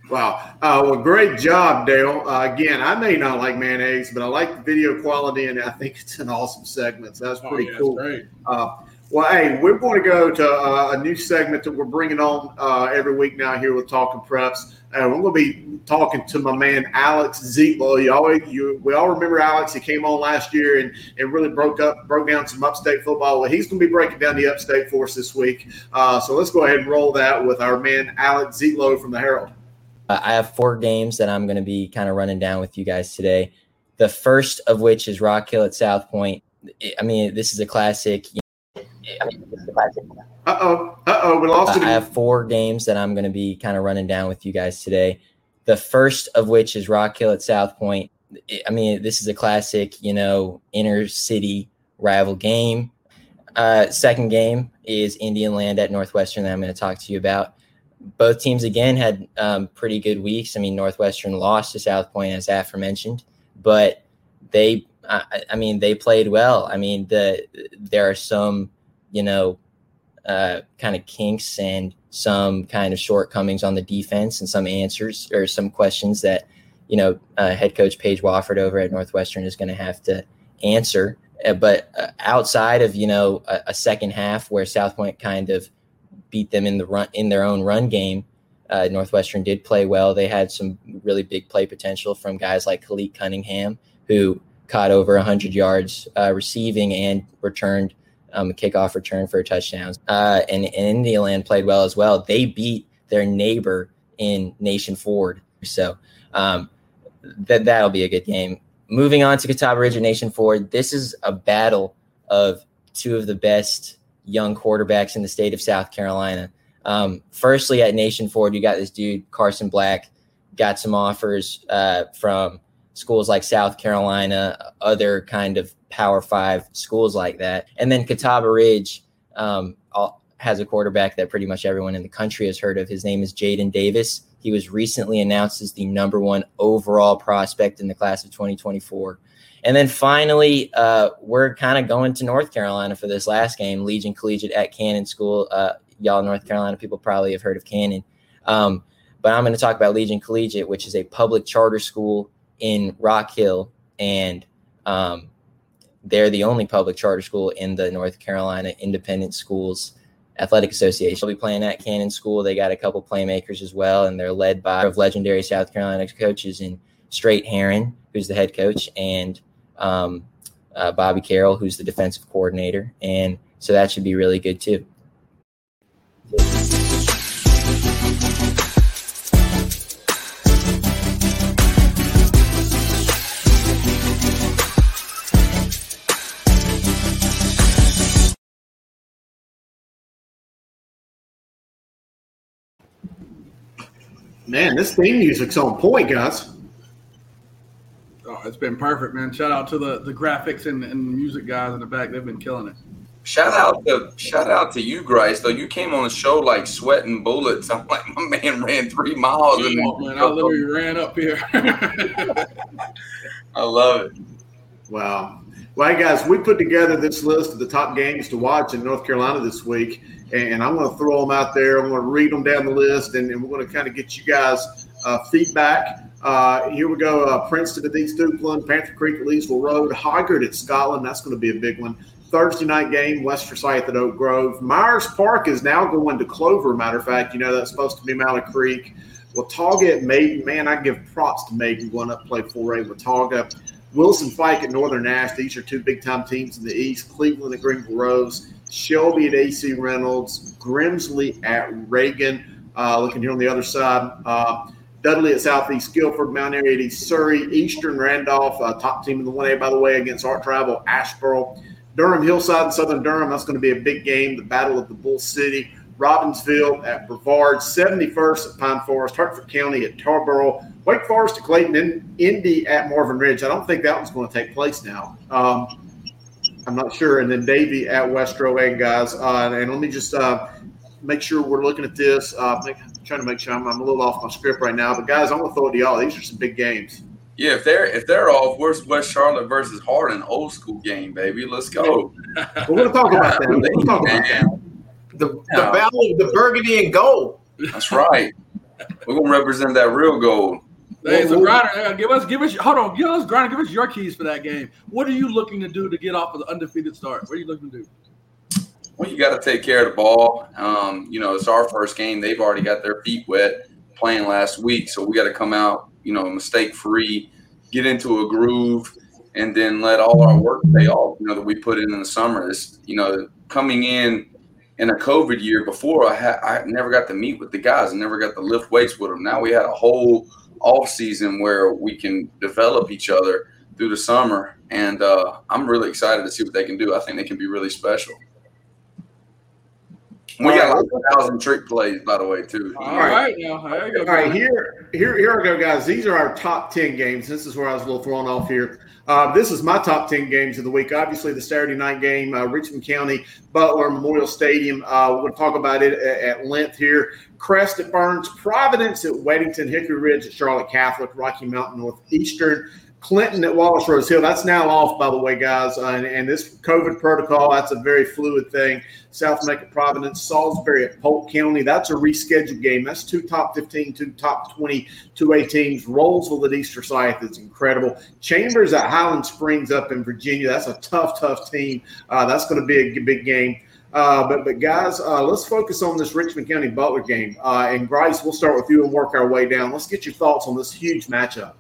Wow. Well, great job, Dale. Again, I may not like mayonnaise, but I like the video quality, and I think it's an awesome segment. So that's pretty cool. That's great. We're going to go to a new segment that we're bringing on every week now here with Talking Preps. I'm going to be talking to my man Alex Zietlow. We all remember Alex. He came on last year and really broke down some upstate football. Well, he's going to be breaking down the upstate for us this week. So let's go ahead and roll that with our man Alex Zietlow from the Herald. I have 4 games that I'm going to be kind of running down with you guys today. The first of which is Rock Hill at South Point. I mean, this is a classic. We lost it. I have 4 games that I'm going to be kind of running down with you guys today. The first of which is Rock Hill at South Point. I mean, this is a classic, inner city rival game. Second game is Indian Land at Northwestern that I'm going to talk to you about. Both teams, again, had pretty good weeks. I mean, Northwestern lost to South Point, as aforementioned, but they played well. I mean, there are some kind of kinks and some kind of shortcomings on the defense and some answers or some questions that, head coach Paige Wofford over at Northwestern is going to have to answer. But outside of, a second half where South Point kind of beat them in the run in their own run game, Northwestern did play well. They had some really big play potential from guys like Khalid Cunningham, who caught over 100 yards receiving and returned a kickoff return for touchdowns. And Indian Land played well as well. They beat their neighbor in Nation Ford. So that'll be a good game. Moving on to Catawba Ridge and Nation Ford. This is a battle of two of the best young quarterbacks in the state of South Carolina. Firstly, at Nation Ford, you got this dude, Carson Black, got some offers from schools like South Carolina, other kind of Power 5 schools like that. And then Catawba Ridge has a quarterback that pretty much everyone in the country has heard of. His name is Jaden Davis. He was recently announced as the #1 overall prospect in the class of 2024. And then finally, we're kind of going to North Carolina for this last game, Legion Collegiate at Cannon School. Y'all North Carolina people probably have heard of Cannon. But I'm going to talk about Legion Collegiate, which is a public charter school in Rock Hill, and they're the only public charter school in the North Carolina Independent Schools Athletic Association. They'll be playing at Cannon School. They got a couple playmakers as well, and they're led by legendary South Carolina coaches in Strait Heron, who's the head coach, and Bobby Carroll, who's the defensive coordinator. And so that should be really good too. Man, this theme music's on point, guys. Oh, it's been perfect, man. Shout out to the graphics and music guys in the back. They've been killing it. Shout out to you, Grice, though. You came on the show like sweating bullets. I'm like, my man ran 3 miles. Man, I literally ran up here. I love it. Wow. Well, hey, guys, we put together this list of the top games to watch in North Carolina this week, and I'm going to throw them out there. I'm going to read them down the list, and we're going to kind of get you guys feedback. Here we go. Princeton at East Duplin, Panther Creek at Leesville Road, Hoggard at Scotland. That's going to be a big one. Thursday night game, West Forsyth at Oak Grove. Myers Park is now going to Clover, matter of fact. You know, that's supposed to be Mallet Creek. Watauga at Maiden. Man, I give props to Maiden going up to play 4A Watauga. Wilson Fike at Northern Ash. These are two big-time teams in the East. Cleveland at Greenville Rose. Shelby at AC Reynolds. Grimsley at Reagan. Looking here on the other side. Dudley at Southeast Guilford. Mount Airy at East Surrey. Eastern Randolph, top team in the 1A, by the way, against Art Tribal, Asheboro. Durham Hillside and Southern Durham. That's going to be a big game. The Battle of the Bull City. Robbinsville at Brevard, 71st at Pine Forest, Hartford County at Tarboro, Wake Forest at Clayton, and Indy at Marvin Ridge. I don't think that one's going to take place now. I'm not sure. And then Davie at Westro Egg, guys. And let me just make sure we're looking at this. I'm trying to make sure I'm a little off my script right now. But, guys, I want to throw it to y'all. These are some big games. Yeah, if they're off, where's West Charlotte versus Hardin? Old school game, baby. Let's go. We're going to talk about that. We'll talk about that. The valley, the burgundy and gold. That's right. We're gonna represent that real gold. Hey, so Griner, give us your keys for that game. What are you looking to do to get off of the undefeated start? What are you looking to do? Well, you got to take care of the ball. It's our first game. They've already got their feet wet playing last week, so we got to come out, mistake free, get into a groove, and then let all our work pay off. That we put in the summer. It's coming in. In a COVID year before, I never got to meet with the guys. I never got to lift weights with them. Now we had a whole off season where we can develop each other through the summer, and I'm really excited to see what they can do. I think they can be really special. We got like 1,000 trick plays, by the way, too. All right, here we go, guys. These are our top 10 games. This is where I was a little thrown off here. This is my top 10 games of the week. Obviously, the Saturday night game, Richmond County, Butler, Memorial Stadium. We're going to talk about it at length here. Crest at Burns, Providence at Weddington, Hickory Ridge at Charlotte Catholic, Rocky Mountain Northeastern, Clinton at Wallace Rose Hill. That's now off, by the way, guys. And this COVID protocol, that's a very fluid thing. South Macon, Providence, Salisbury at Polk County. That's a rescheduled game. That's two top 15, two top 20, 2A teams. Rollsville at East Forsyth. It's incredible. Chambers at Highland Springs up in Virginia. That's a tough team. That's going to be a big game. But guys, let's focus on this Richmond County Butler game. And Bryce, we'll start with you and work our way down. Let's get your thoughts on this huge matchup.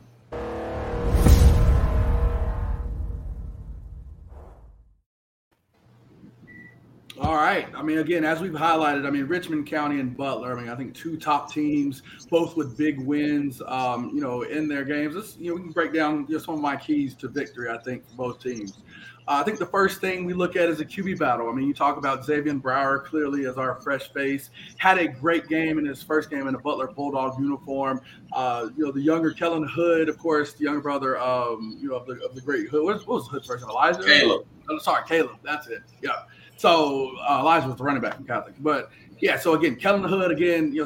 All right. Again, as we've highlighted, Richmond County and Butler, I think two top teams, both with big wins, in their games. We can break down just one of my keys to victory, I think, for both teams. I think the first thing we look at is a QB battle. You talk about Xavier Brower clearly as our fresh face, had a great game in his first game in a Butler Bulldog uniform. The younger Kellen Hood, of course, the younger brother of the great Hood. What was Hood's first name? Elijah? Caleb. Caleb. That's it. Yeah. So Elijah was the running back in Catholic. But, yeah, so, again, Kellen Hood,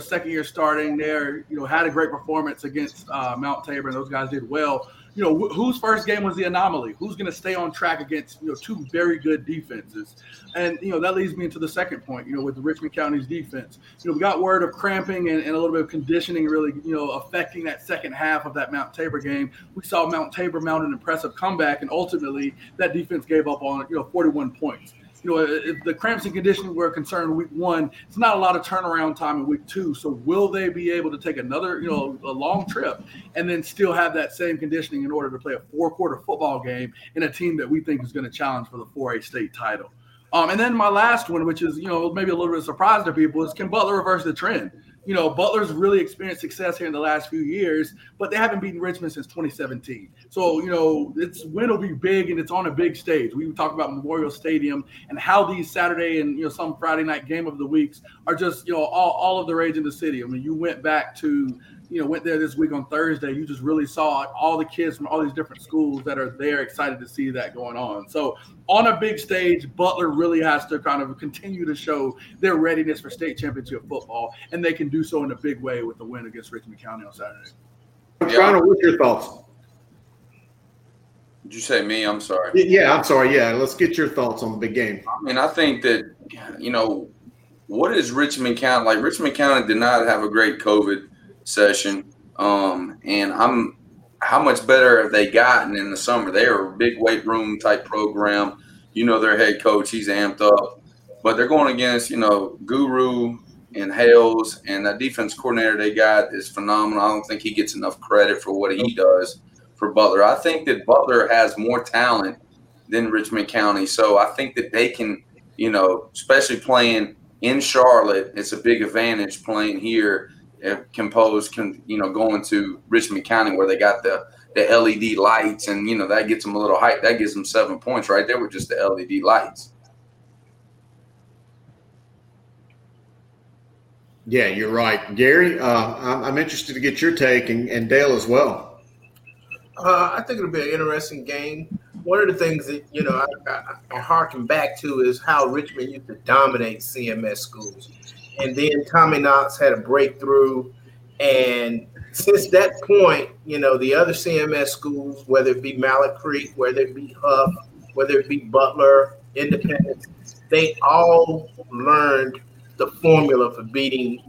second year starting there, had a great performance against Mount Tabor, and those guys did well. Whose first game was the anomaly? Who's going to stay on track against, two very good defenses? And, that leads me into the second point, with the Richmond County's defense. We got word of cramping and a little bit of conditioning really, affecting that second half of that Mount Tabor game. We saw Mount Tabor mount an impressive comeback, and ultimately that defense gave up on, 41 points. If the cramps and conditioning were a concern in week one, it's not a lot of turnaround time in week two. So will they be able to take another, a long trip and then still have that same conditioning in order to play a four-quarter football game in a team that we think is going to challenge for the 4A state title? And then my last one, which is, maybe a little bit of a surprise to people, is can Butler reverse the trend? Butler's really experienced success here in the last few years, but they haven't beaten Richmond since 2017. So, its win will be big, and it's on a big stage. We talk about Memorial Stadium and how these Saturday and, some Friday night game of the weeks are just, all of the rage in the city. You went back to – went there this week on Thursday. You just really saw all the kids from all these different schools that are there excited to see that going on. So on a big stage, Butler really has to kind of continue to show their readiness for state championship football, and they can do so in a big way with the win against Richmond County on Saturday. John, what's your thoughts? Did you say me? I'm sorry. Yeah, I'm sorry. Yeah, let's get your thoughts on the big game. I think that, what is Richmond County? Like, Richmond County did not have a great COVID session, and I'm how much better have they gotten in the summer? They are a big weight room type program. You know their head coach, he's amped up. But they're going against, you know, Guru and Hales, and that defense coordinator they got is phenomenal. I don't think he gets enough credit for what he does for Butler. I think that Butler has more talent than Richmond County. So I think that they can, you know, especially playing in Charlotte, it's a big advantage playing here composed, you know, going to Richmond County where they got the LED lights and, you know, that gets them a little hype. That gives them 7 points right there with just the LED lights. Yeah, you're right. Gary, I'm interested to get your take and Dale as well. I think it'll be an interesting game. One of the things that, you know, I harken back to is how Richmond used to dominate CMS schools. And then Tommy Knox had a breakthrough. And since that point, you know, the other CMS schools, whether it be Mallet Creek, whether it be Huff, whether it be Butler, Independence, they all learned the formula for beating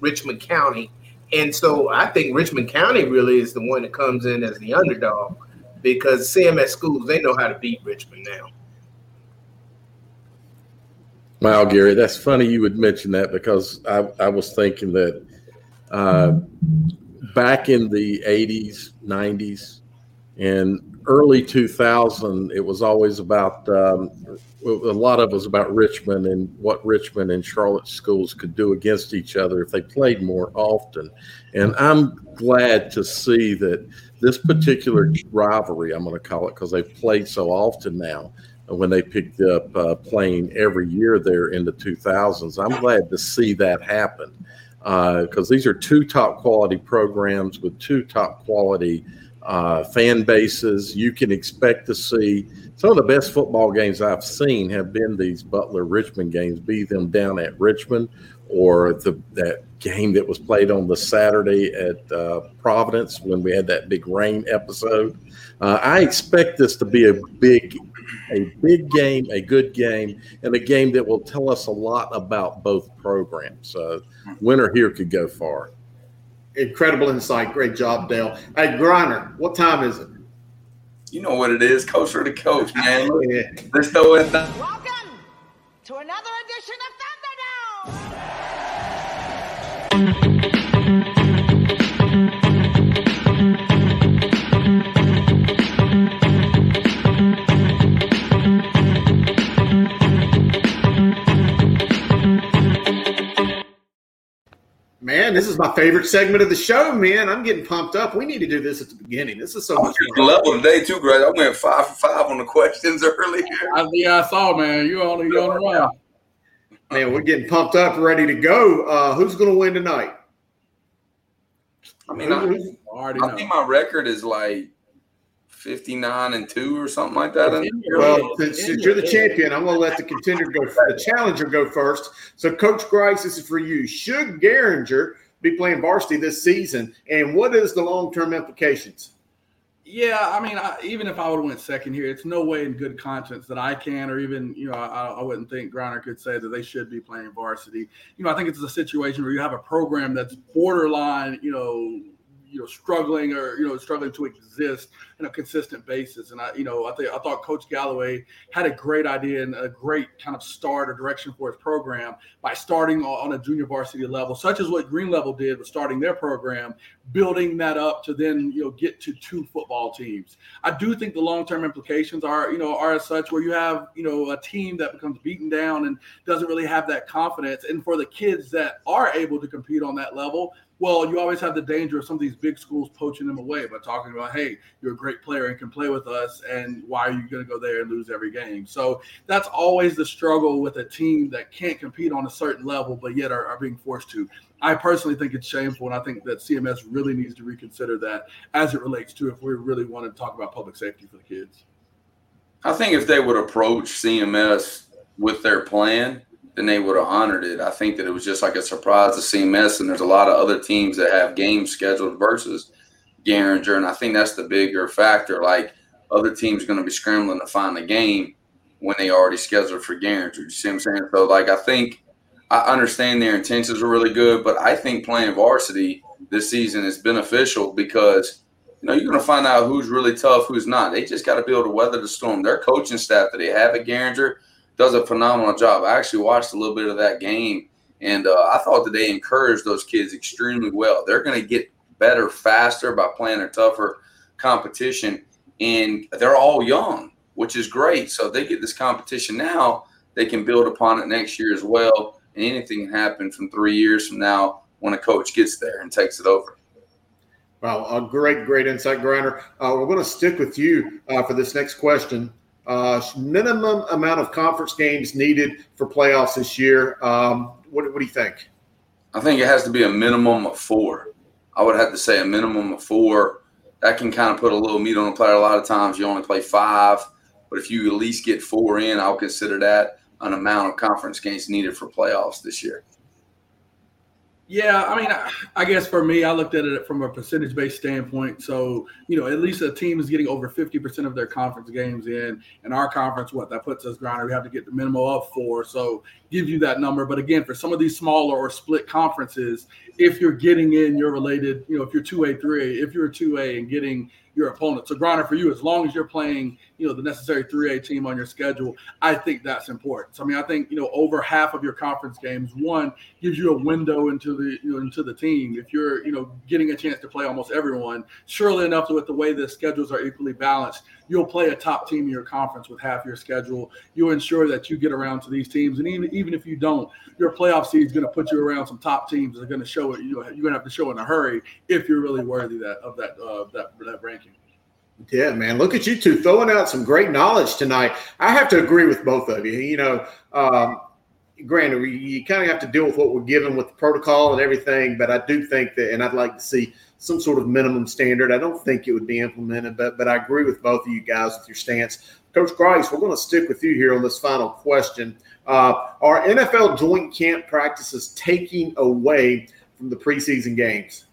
Richmond County. And so I think Richmond County really is the one that comes in as the underdog because CMS schools, they know how to beat Richmond now. Wow, Gary, that's funny you would mention that because I was thinking that back in the 80s, 90s, and early 2000, it was always about a lot of it was about Richmond and what Richmond and Charlotte schools could do against each other if they played more often. And I'm glad to see that this particular rivalry, I'm going to call it, because they've played so often now, when they picked up playing every year there in the 2000s. I'm glad to see that happen because these are two top quality programs with two top quality fan bases. You can expect to see some of the best football games I've seen have been these Butler-Richmond games, be them down at Richmond or that game that was played on the Saturday at Providence when we had that big rain episode. I expect this to be a big game, a good game, and a game that will tell us a lot about both programs. Winner here could go far. Incredible insight. Great job, Dale. Hey, Griner, what time is it? You know what it is. Coach or the coach, man. Yeah. Let's throw it down. Welcome to another edition of Man, this is my favorite segment of the show, man. I'm getting pumped up. We need to do this at the beginning. This is so much fun. Level today, too, Greg. I went 5 for 5 on the questions earlier. I saw, man. You're on the round. Man, we're getting pumped up, ready to go. Who's going to win tonight? I mean, I think my record is like 59-2 or something like that. Well, since you're the champion, I'm going to let the challenger go first. So, Coach Grice, this is for you. Should Geringer be playing varsity this season, and what is the long-term implications? Yeah, I mean, even if I would have went second here, it's no way in good conscience that I can or even, you know, I wouldn't think Griner could say that they should be playing varsity. You know, I think it's a situation where you have a program that's borderline, you know, struggling to exist on a consistent basis. And I thought Coach Galloway had a great idea and a great kind of start or direction for his program by starting on a junior varsity level, such as what Green Level did with starting their program, building that up to then, you know, get to two football teams. I do think the long-term implications are as such where you have, you know, a team that becomes beaten down and doesn't really have that confidence. And for the kids that are able to compete on that level, well, you always have the danger of some of these big schools poaching them away by talking about, hey, you're a great player and can play with us, and why are you going to go there and lose every game? So that's always the struggle with a team that can't compete on a certain level but yet are being forced to. I personally think it's shameful, and I think that CMS really needs to reconsider that as it relates to if we really want to talk about public safety for the kids. I think if they would approach CMS with their plan, then they would have honored it. I think that it was just like a surprise to CMS, and there's a lot of other teams that have games scheduled versus Geringer, and I think that's the bigger factor. Like, other teams are going to be scrambling to find a game when they already scheduled for Geringer. You see what I'm saying? So, like, I think I understand their intentions were really good, but I think playing varsity this season is beneficial because you know, you're going to find out who's really tough, who's not. They just got to be able to weather the storm. Their coaching staff that they have at Garinger does a phenomenal job. I actually watched a little bit of that game, and I thought that they encouraged those kids extremely well. They're going to get better faster by playing a tougher competition, and they're all young, which is great. So if they get this competition now, they can build upon it next year as well, and anything can happen from 3 years from now when a coach gets there and takes it over. Wow, a great insight, Griner. We're going to stick with you for this next question. Minimum amount of conference games needed for playoffs this year. What do you think? I think it has to be a minimum of 4. I would have to say a minimum of 4. That can kind of put a little meat on the platter. A lot of times you only play 5, but if you at least get 4 in, I'll consider that an amount of conference games needed for playoffs this year. Yeah, I mean, I guess for me, I looked at it from a percentage-based standpoint. So, you know, at least a team is getting over 50% of their conference games in. And our conference, what that puts us, Griner, we have to get the minimum of 4. So give you that number. But, again, for some of these smaller or split conferences, if you're getting in your related, you know, if you're 2A, 3A, if you're a 2A and getting your opponent. So, Griner, for you, as long as you're playing, you know, the necessary 3A team on your schedule, I think that's important. So, I mean, I think, you know, over half of your conference games, one, gives you a window into the team. If you're, you know, getting a chance to play almost everyone, surely enough with the way the schedules are equally balanced, you'll play a top team in your conference with half your schedule. You'll ensure that you get around to these teams. And even if you don't, your playoff seed is going to put you around some top teams that are going to show it. You know, you're going to have to show in a hurry if you're really worthy that ranking. Yeah, man, look at you two throwing out some great knowledge tonight. I have to agree with both of you. You know, granted, you kind of have to deal with what we're given with the protocol and everything, but I do think that, and I'd like to see some sort of minimum standard. I don't think it would be implemented, but I agree with both of you guys with your stance. Coach Grice, we're going to stick with you here on this final question. Are NFL joint camp practices taking away from the preseason games?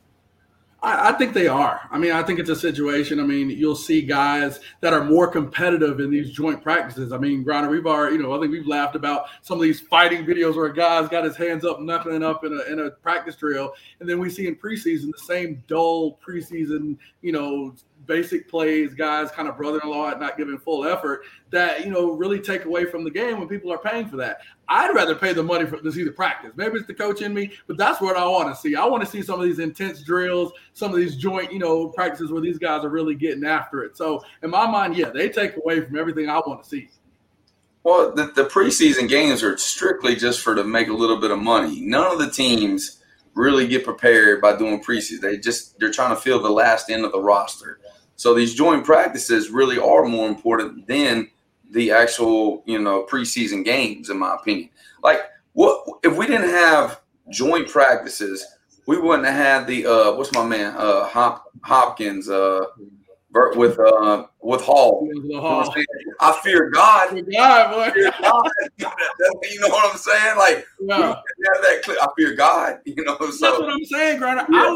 I think they are. I mean, I think it's a situation. I mean, you'll see guys that are more competitive in these joint practices. I mean, Griner, we've already, you know, I think we've laughed about some of these fighting videos where a guy's got his hands up, knuckling up in a practice drill. And then we see in preseason the same dull preseason, you know, basic plays, guys kind of brother-in-law at not giving full effort that, you know, really take away from the game when people are paying for that. I'd rather pay the money to see the practice. Maybe it's the coach in me, but that's what I want to see. I want to see some of these intense drills, some of these joint, you know, practices where these guys are really getting after it. So in my mind, yeah, they take away from everything I want to see. Well, the preseason games are strictly just for to make a little bit of money. None of the teams really get prepared by doing preseason. They're trying to fill the last end of the roster. So these joint practices really are more important than the actual, you know, preseason games, in my opinion. Like, what if we didn't have joint practices? We wouldn't have the what's my man Hopkins with Hall. I fear God. I fear God. You know what I'm saying? Like, yeah. I fear God. You know, so that's what I'm saying, Griner. Yeah. I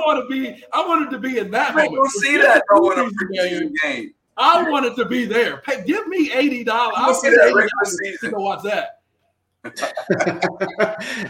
wanted to be in that moment. Don't see that in a preseason game. I wanted to be there. Hey, give me $80. I'll see that regular season. To watch that.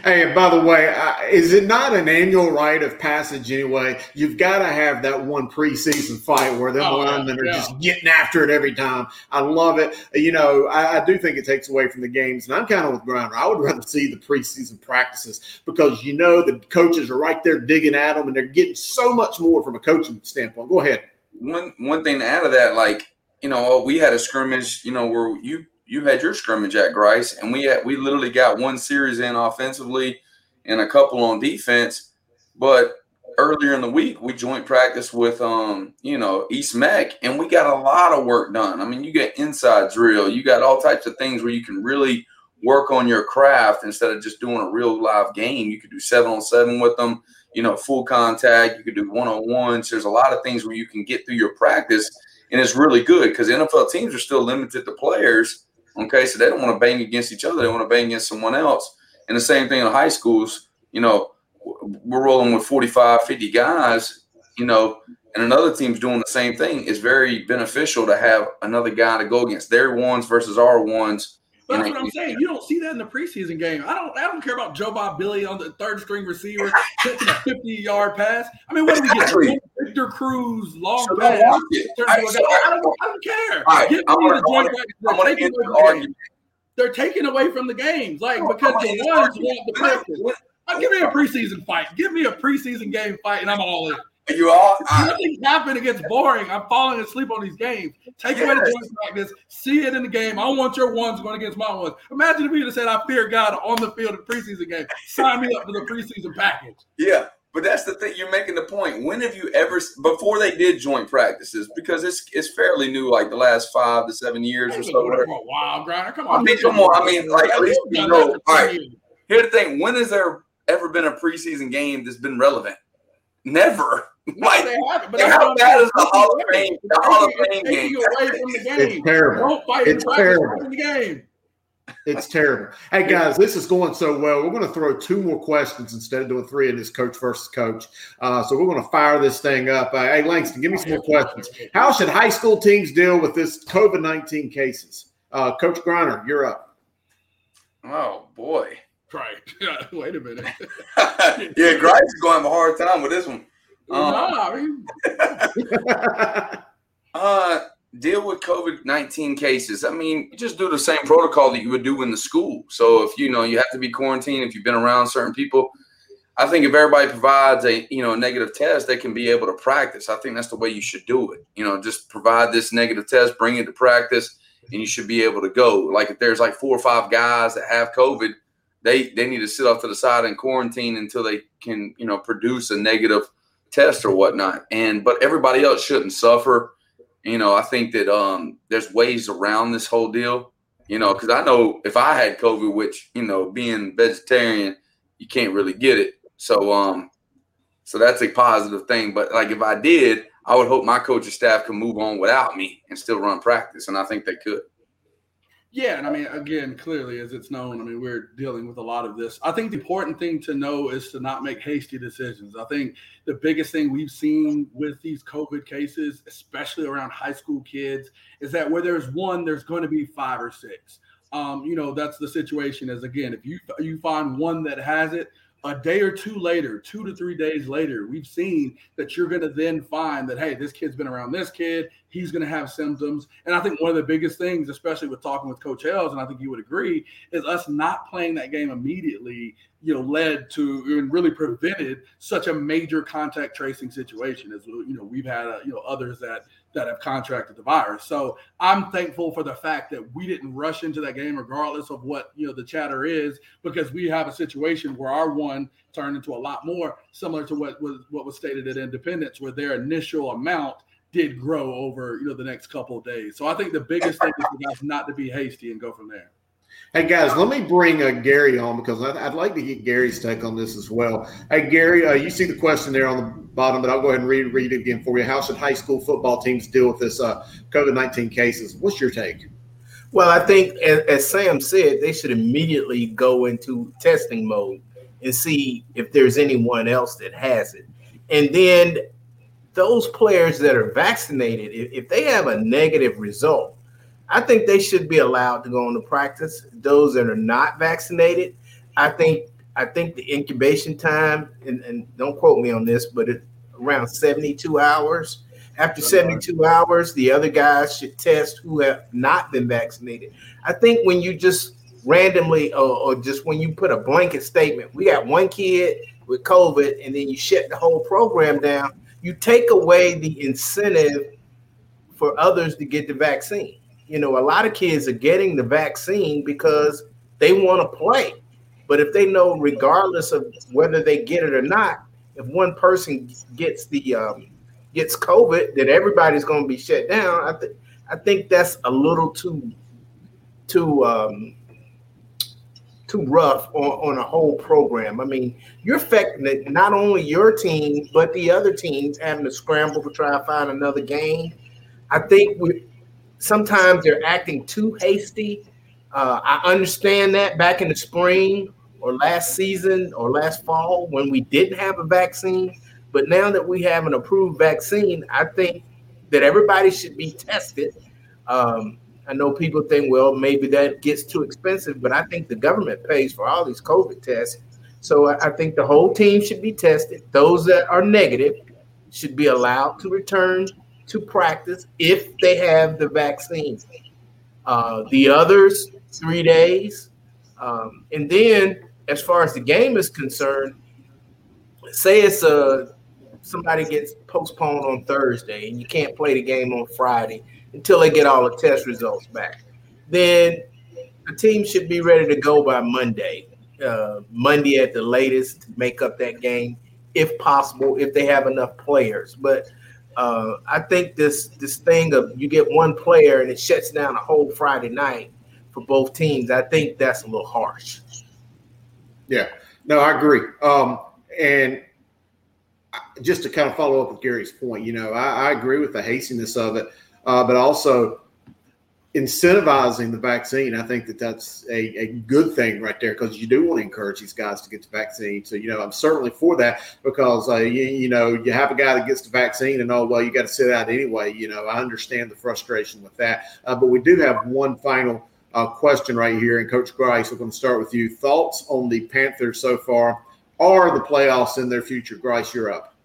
Hey, and by the way, is it not an annual rite of passage anyway? You've got to have that one preseason fight where them linemen are just getting after it every time. I love it. You know, I do think it takes away from the games, and I'm kind of with Griner. I would rather see the preseason practices because, you know, the coaches are right there digging at them, and they're getting so much more from a coaching standpoint. Go ahead. One thing to add to that, like, you know, we had a scrimmage, you know, where you had your scrimmage at Grice, and we literally got one series in offensively and a couple on defense. But earlier in the week, we joint practice with, you know, East Mech, and we got a lot of work done. I mean, you get inside drill. You got all types of things where you can really work on your craft instead of just doing a real live game. You could do 7-on-7 with them, you know, full contact. You could do 1-on-1s. There's a lot of things where you can get through your practice, and it's really good because NFL teams are still limited to players. Okay, so they don't want to bang against each other. They want to bang against someone else. And the same thing in high schools. You know, we're rolling with 45, 50 guys, you know, and another team's doing the same thing. It's very beneficial to have another guy to go against. Their ones versus our ones. But that's what I'm saying. You don't see that in the preseason game. I don't care about Joe Bob Billy on the third string receiver catching a 50-yard pass. I mean, what do we get? Victor Cruz, long pass. I don't care. Right, I want to end the argument. They're taking away from the games, because the ones want the practice. Give me a preseason fight. Give me a preseason game fight, and I'm all in. You all nothing's happening. It gets boring. I'm falling asleep on these games. Take away the joints like this. See it in the game. I want your ones going against my ones. Imagine if we just said, "I fear God" on the field in the preseason game. Sign me up for the preseason package. Yeah, but that's the thing. You're making the point. When have you ever before they did joint practices? Because it's fairly new, like the last 5 to 7 years or so. Wow, Grinder, come on. At least we know. All right. Here's the thing. When has there ever been a preseason game that's been relevant? Never. How bad is the Hall of Fame? The Hall of Fame game. It's terrible. Don't fight it's terrible. The game. It's terrible. Hey guys, this is going so well. We're going to throw two more questions instead of doing three in this coach versus coach. So we're going to fire this thing up. Hey Langston, give me some more questions. How should high school teams deal with this COVID-19 cases? Coach Griner, you're up. Oh boy. Right. Yeah, wait a minute. Yeah, Grice is going to have a hard time with this one. Deal with COVID-19 cases. I mean, just do the same protocol that you would do in the school. So if you have to be quarantined, if you've been around certain people, I think if everybody provides a negative test, they can be able to practice. I think that's the way you should do it. Just provide this negative test, bring it to practice, and you should be able to go. Like if there's like 4 or 5 guys that have COVID, they need to sit off to the side and quarantine until they can, produce a negative test or whatnot. But everybody else shouldn't suffer. I think that there's ways around this whole deal, because I know if I had COVID, which, being vegetarian, you can't really get it. So that's a positive thing. But like if I did, I would hope my coaching staff could move on without me and still run practice. And I think they could. Yeah, and I mean, again, clearly, as it's known, I mean, we're dealing with a lot of this. I think the important thing to know is to not make hasty decisions. I think the biggest thing we've seen with these COVID cases, especially around high school kids, is that where there's one, there's going to be 5 or 6. That's the situation is, again, if you find one that has it, a day or two later, 2 to 3 days later, we've seen that you're going to then find that, hey, this kid's been around this kid. He's going to have symptoms. And I think one of the biggest things, especially with talking with Coach Hales, and I think you would agree, is us not playing that game immediately, led to and really prevented such a major contact tracing situation as, we've had, others that have contracted the virus. So I'm thankful for the fact that we didn't rush into that game regardless of what, the chatter is, because we have a situation where our one turned into a lot more, similar to what was stated at Independence, where their initial amount did grow over, the next couple of days. So I think the biggest thing is for guys not to be hasty and go from there. Hey, guys, let me bring Gary on because I'd like to get Gary's take on this as well. Hey, Gary, you see the question there on the bottom, but I'll go ahead and read it again for you. How should high school football teams deal with this COVID-19 cases? What's your take? Well, I think, as Sam said, they should immediately go into testing mode and see if there's anyone else that has it. And then those players that are vaccinated, if they have a negative result, I think they should be allowed to go into practice. Those that are not vaccinated, I think the incubation time, and don't quote me on this, but it's around 72 hours. After 72 hours, the other guys should test who have not been vaccinated. I think when you just randomly or just when you put a blanket statement, we got one kid with COVID, and then you shut the whole program down, you take away the incentive for others to get the vaccine. A lot of kids are getting the vaccine because they want to play. But if they know, regardless of whether they get it or not, if one person gets gets COVID, then everybody's going to be shut down. I think that's a little too rough on a whole program. I mean, you're affecting not only your team, but the other teams having to scramble to try to find another game. I think sometimes they're acting too hasty. I understand that back in the spring or last season or last fall when we didn't have a vaccine. But now that we have an approved vaccine, I think that everybody should be tested. I know people think, well, maybe that gets too expensive, but I think the government pays for all these COVID tests. So I think the whole team should be tested. Those that are negative should be allowed to return to practice if they have the vaccine. The others, 3 days. And then as far as the game is concerned, say it's somebody gets postponed on Thursday and you can't play the game on Friday until they get all the test results back. Then the team should be ready to go by Monday at the latest to make up that game, if possible, if they have enough players. But I think this thing of you get one player and it shuts down a whole Friday night for both teams, I think that's a little harsh. Yeah, no, I agree. And just to kind of follow up with Gary's point, I agree with the hastiness of it, but also incentivizing the vaccine. I think that's a good thing right there, because you do want to encourage these guys to get the vaccine. So, I'm certainly for that, because, you have a guy that gets the vaccine and, oh, well, you got to sit out anyway. I understand the frustration with that. But we do have one final question right here. And Coach Grice, we're going to start with you. Thoughts on the Panthers so far? Are the playoffs in their future? Grice, you're up.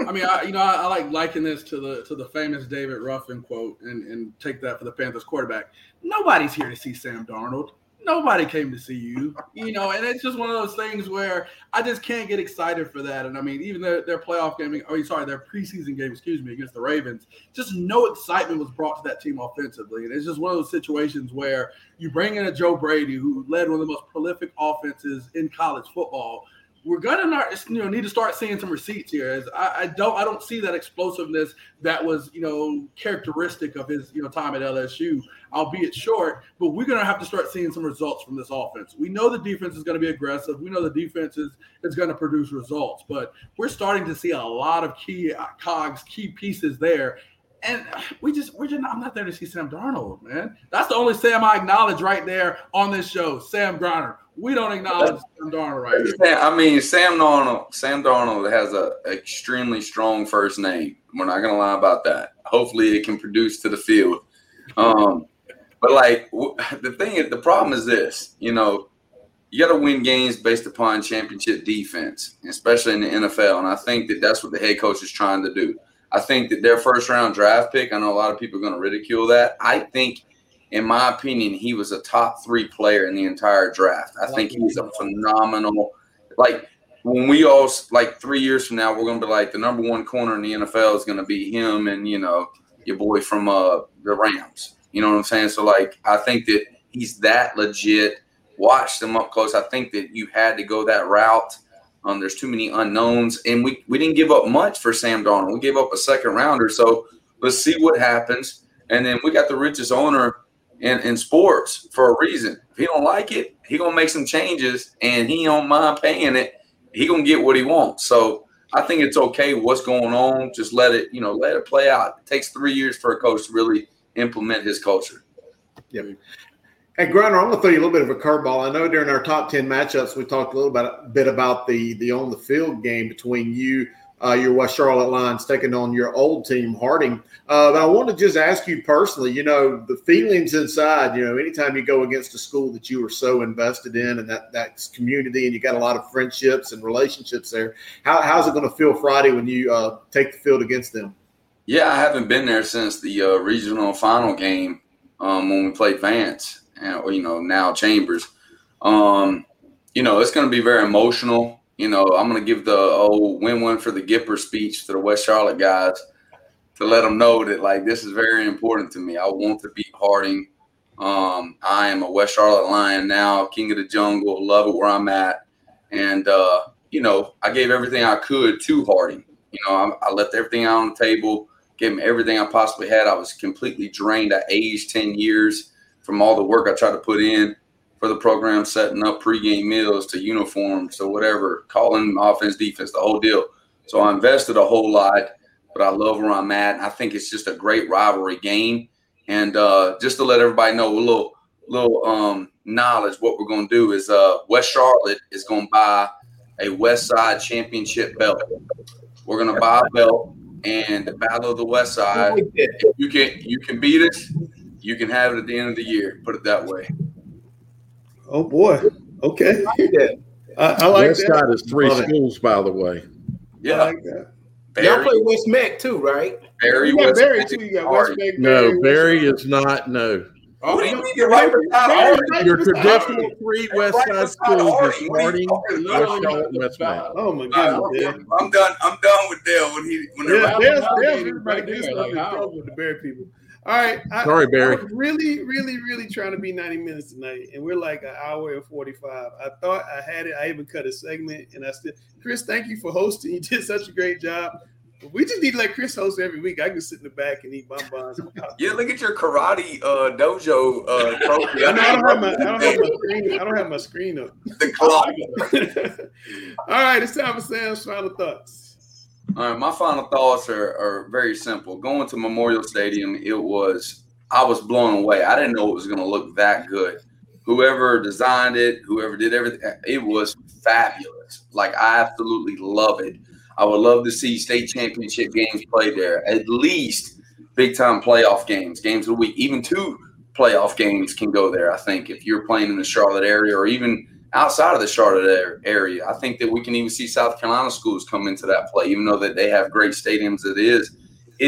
I mean, I like liking this to the famous David Ruffin quote, and take that for the Panthers quarterback. Nobody's here to see Sam Darnold. Nobody came to see you, and it's just one of those things where I just can't get excited for that. And I mean, even their preseason game, against the Ravens, just no excitement was brought to that team offensively. And it's just one of those situations where you bring in a Joe Brady, who led one of the most prolific offenses in college football. We're gonna need to start seeing some receipts here. As I don't see that explosiveness that was characteristic of his time at LSU, albeit short. But we're gonna have to start seeing some results from this offense. We know the defense is gonna be aggressive. We know the defense is gonna produce results. But we're starting to see a lot of key cogs, key pieces there. And I'm not there to see Sam Darnold, man. That's the only Sam I acknowledge right there on this show, Sam Griner. We don't acknowledge Sam Darnold right here. I mean, Sam Darnold has an extremely strong first name. We're not going to lie about that. Hopefully it can produce to the field. But, the thing is, the problem is this. You got to win games based upon championship defense, especially in the NFL. And I think that that's what the head coach is trying to do. I think that their first-round draft pick, I know a lot of people are going to ridicule that. I think, in my opinion, he was a top 3 player in the entire draft. I think he's a phenomenal – when we all – 3 years from now, we're going to be the number 1 corner in the NFL is going to be him and, your boy from the Rams. You know what I'm saying? So, I think that he's that legit. Watch them up close. I think that you had to go that route. There's too many unknowns, and we didn't give up much for Sam Darnold. We gave up a second rounder, so let's see what happens. And then we got the richest owner in sports for a reason. If he don't like it, he gonna make some changes, and he don't mind paying it. He gonna get what he wants. So I think it's okay what's going on. Just let it play out. It takes 3 years for a coach to really implement his culture. Yeah. Hey, Griner, I'm going to throw you a little bit of a curveball. I know during our top 10 matchups, we talked a bit about the on-the-field game between you, your West Charlotte Lions, taking on your old team, Harding. But I want to just ask you personally, the feelings inside, anytime you go against a school that you were so invested in and that's community and you got a lot of friendships and relationships there, how's it going to feel Friday when you take the field against them? Yeah, I haven't been there since the regional final game when we played Vance. Now Chambers, it's going to be very emotional. I'm going to give the old win-win for the Gipper speech to the West Charlotte guys to let them know that, this is very important to me. I want to beat Harding. I am a West Charlotte Lion now, king of the jungle, love it where I'm at. And, I gave everything I could to Harding. I left everything out on the table, gave him everything I possibly had. I was completely drained at age 10 years. From all the work I tried to put in for the program, setting up pregame meals to uniforms to whatever, calling offense, defense, the whole deal. So I invested a whole lot, but I love where I'm at. And I think it's just a great rivalry game. And just to let everybody know, a little knowledge, what we're going to do is West Charlotte is going to buy a West Side championship belt. We're going to buy a belt and the Battle of the West Side. If you can beat us, you can have it at the end of the year. Put it that way. Oh boy. Okay. I like that. West Side is 3 schools, by the way. Yeah. I like that. Y'all play West Mac too, right? Barry, yeah, Barry too. You got West Mac. No, Barry is not. No. Oh, what do you mean? You're right beside Artie. Your traditional three West Side schools is Harding, West Mac. Oh my goodness, man. I'm done. I'm done with Dale when he. When there's everybody gets in trouble with the Barry people. All right. Sorry, Barry. I was really trying to be 90 minutes tonight, and we're like an hour and 45. I thought I had it. I even cut a segment, and I still. Chris, thank you for hosting. You did such a great job. We just need to let Chris host every week. I can sit in the back and eat bonbons. Yeah, look at your karate dojo trophy. I don't have my screen up. The clock. All right, it's time for Sam's final thoughts. All right, my final thoughts are very simple. Going to Memorial Stadium, I was blown away. I didn't know it was going to look that good. Whoever designed it, whoever did everything, it was fabulous. Like, I absolutely love it. I would love to see state championship games played there, at least big-time playoff games, games of the week. Even two playoff games can go there, I think, if you're playing in the Charlotte area or even outside of the Charlotte area. I think that we can even see South Carolina schools come into that play, even though that they have great stadiums. It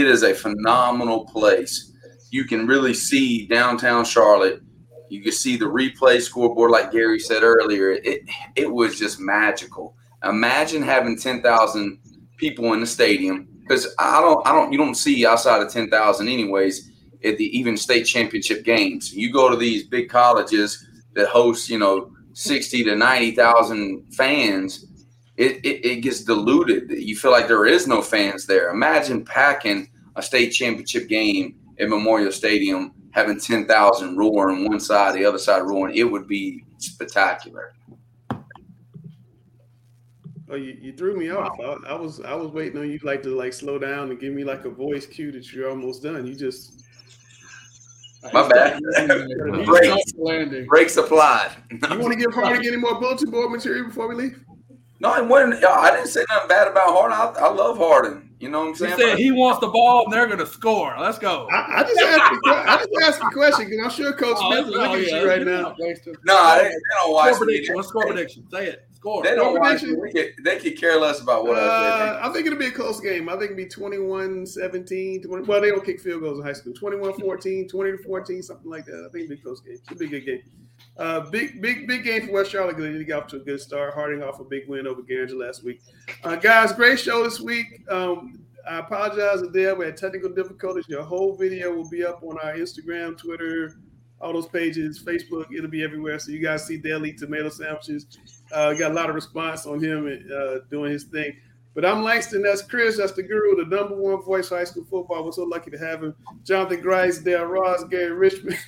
is a phenomenal place. You can really see downtown Charlotte. You can see the replay scoreboard, like Gary said earlier. It was just magical. Imagine having 10,000 people in the stadium, because you don't see outside of 10,000 anyways at the even state championship games. You go to these big colleges that host, 60 to 90,000 fans. It gets diluted. You feel like there is no fans there. Imagine packing a state championship game at Memorial Stadium, having 10,000 roaring one side, the other side roaring. It would be spectacular. Oh, you threw me off. I was waiting on you to slow down and give me a voice cue that you're almost done. You just my bad. Breaks applied. You want to give Harding any more bulletin board material before we leave? No, I didn't say nothing bad about Harding. I love Harding. You know what I'm saying? He said he wants the ball and they're going to score. Let's go. I just asked a question because I'm sure Coach Smith is looking at you right now. They don't watch it. What's score prediction? Say it. Score. They don't watch it. They could care less about what I said. I think it'll be a close game. I think it'll be 21-17. Well, they don't kick field goals in high school. 21-14, 20-14, something like that. I think it'll be a close game. It'll be a good game. Big game for West Charlotte. They got off to a good start. Harding off a big win over Garinger last week. Guys, great show this week. I apologize to Dale. We had technical difficulties. Your whole video will be up on our Instagram, Twitter, all those pages, Facebook. It'll be everywhere. So you guys see Dale eat tomato sandwiches. Got a lot of response on him doing his thing. But I'm Langston. That's Chris. That's the guru, the number one voice for high school football. We're so lucky to have him. Jonathan Grice, Dale Ross, Gary Richmond,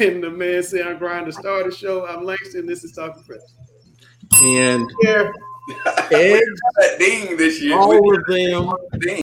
and the man Sam Grinder start the show. I'm Langston. This is Talking Fresh. And eggs all of them.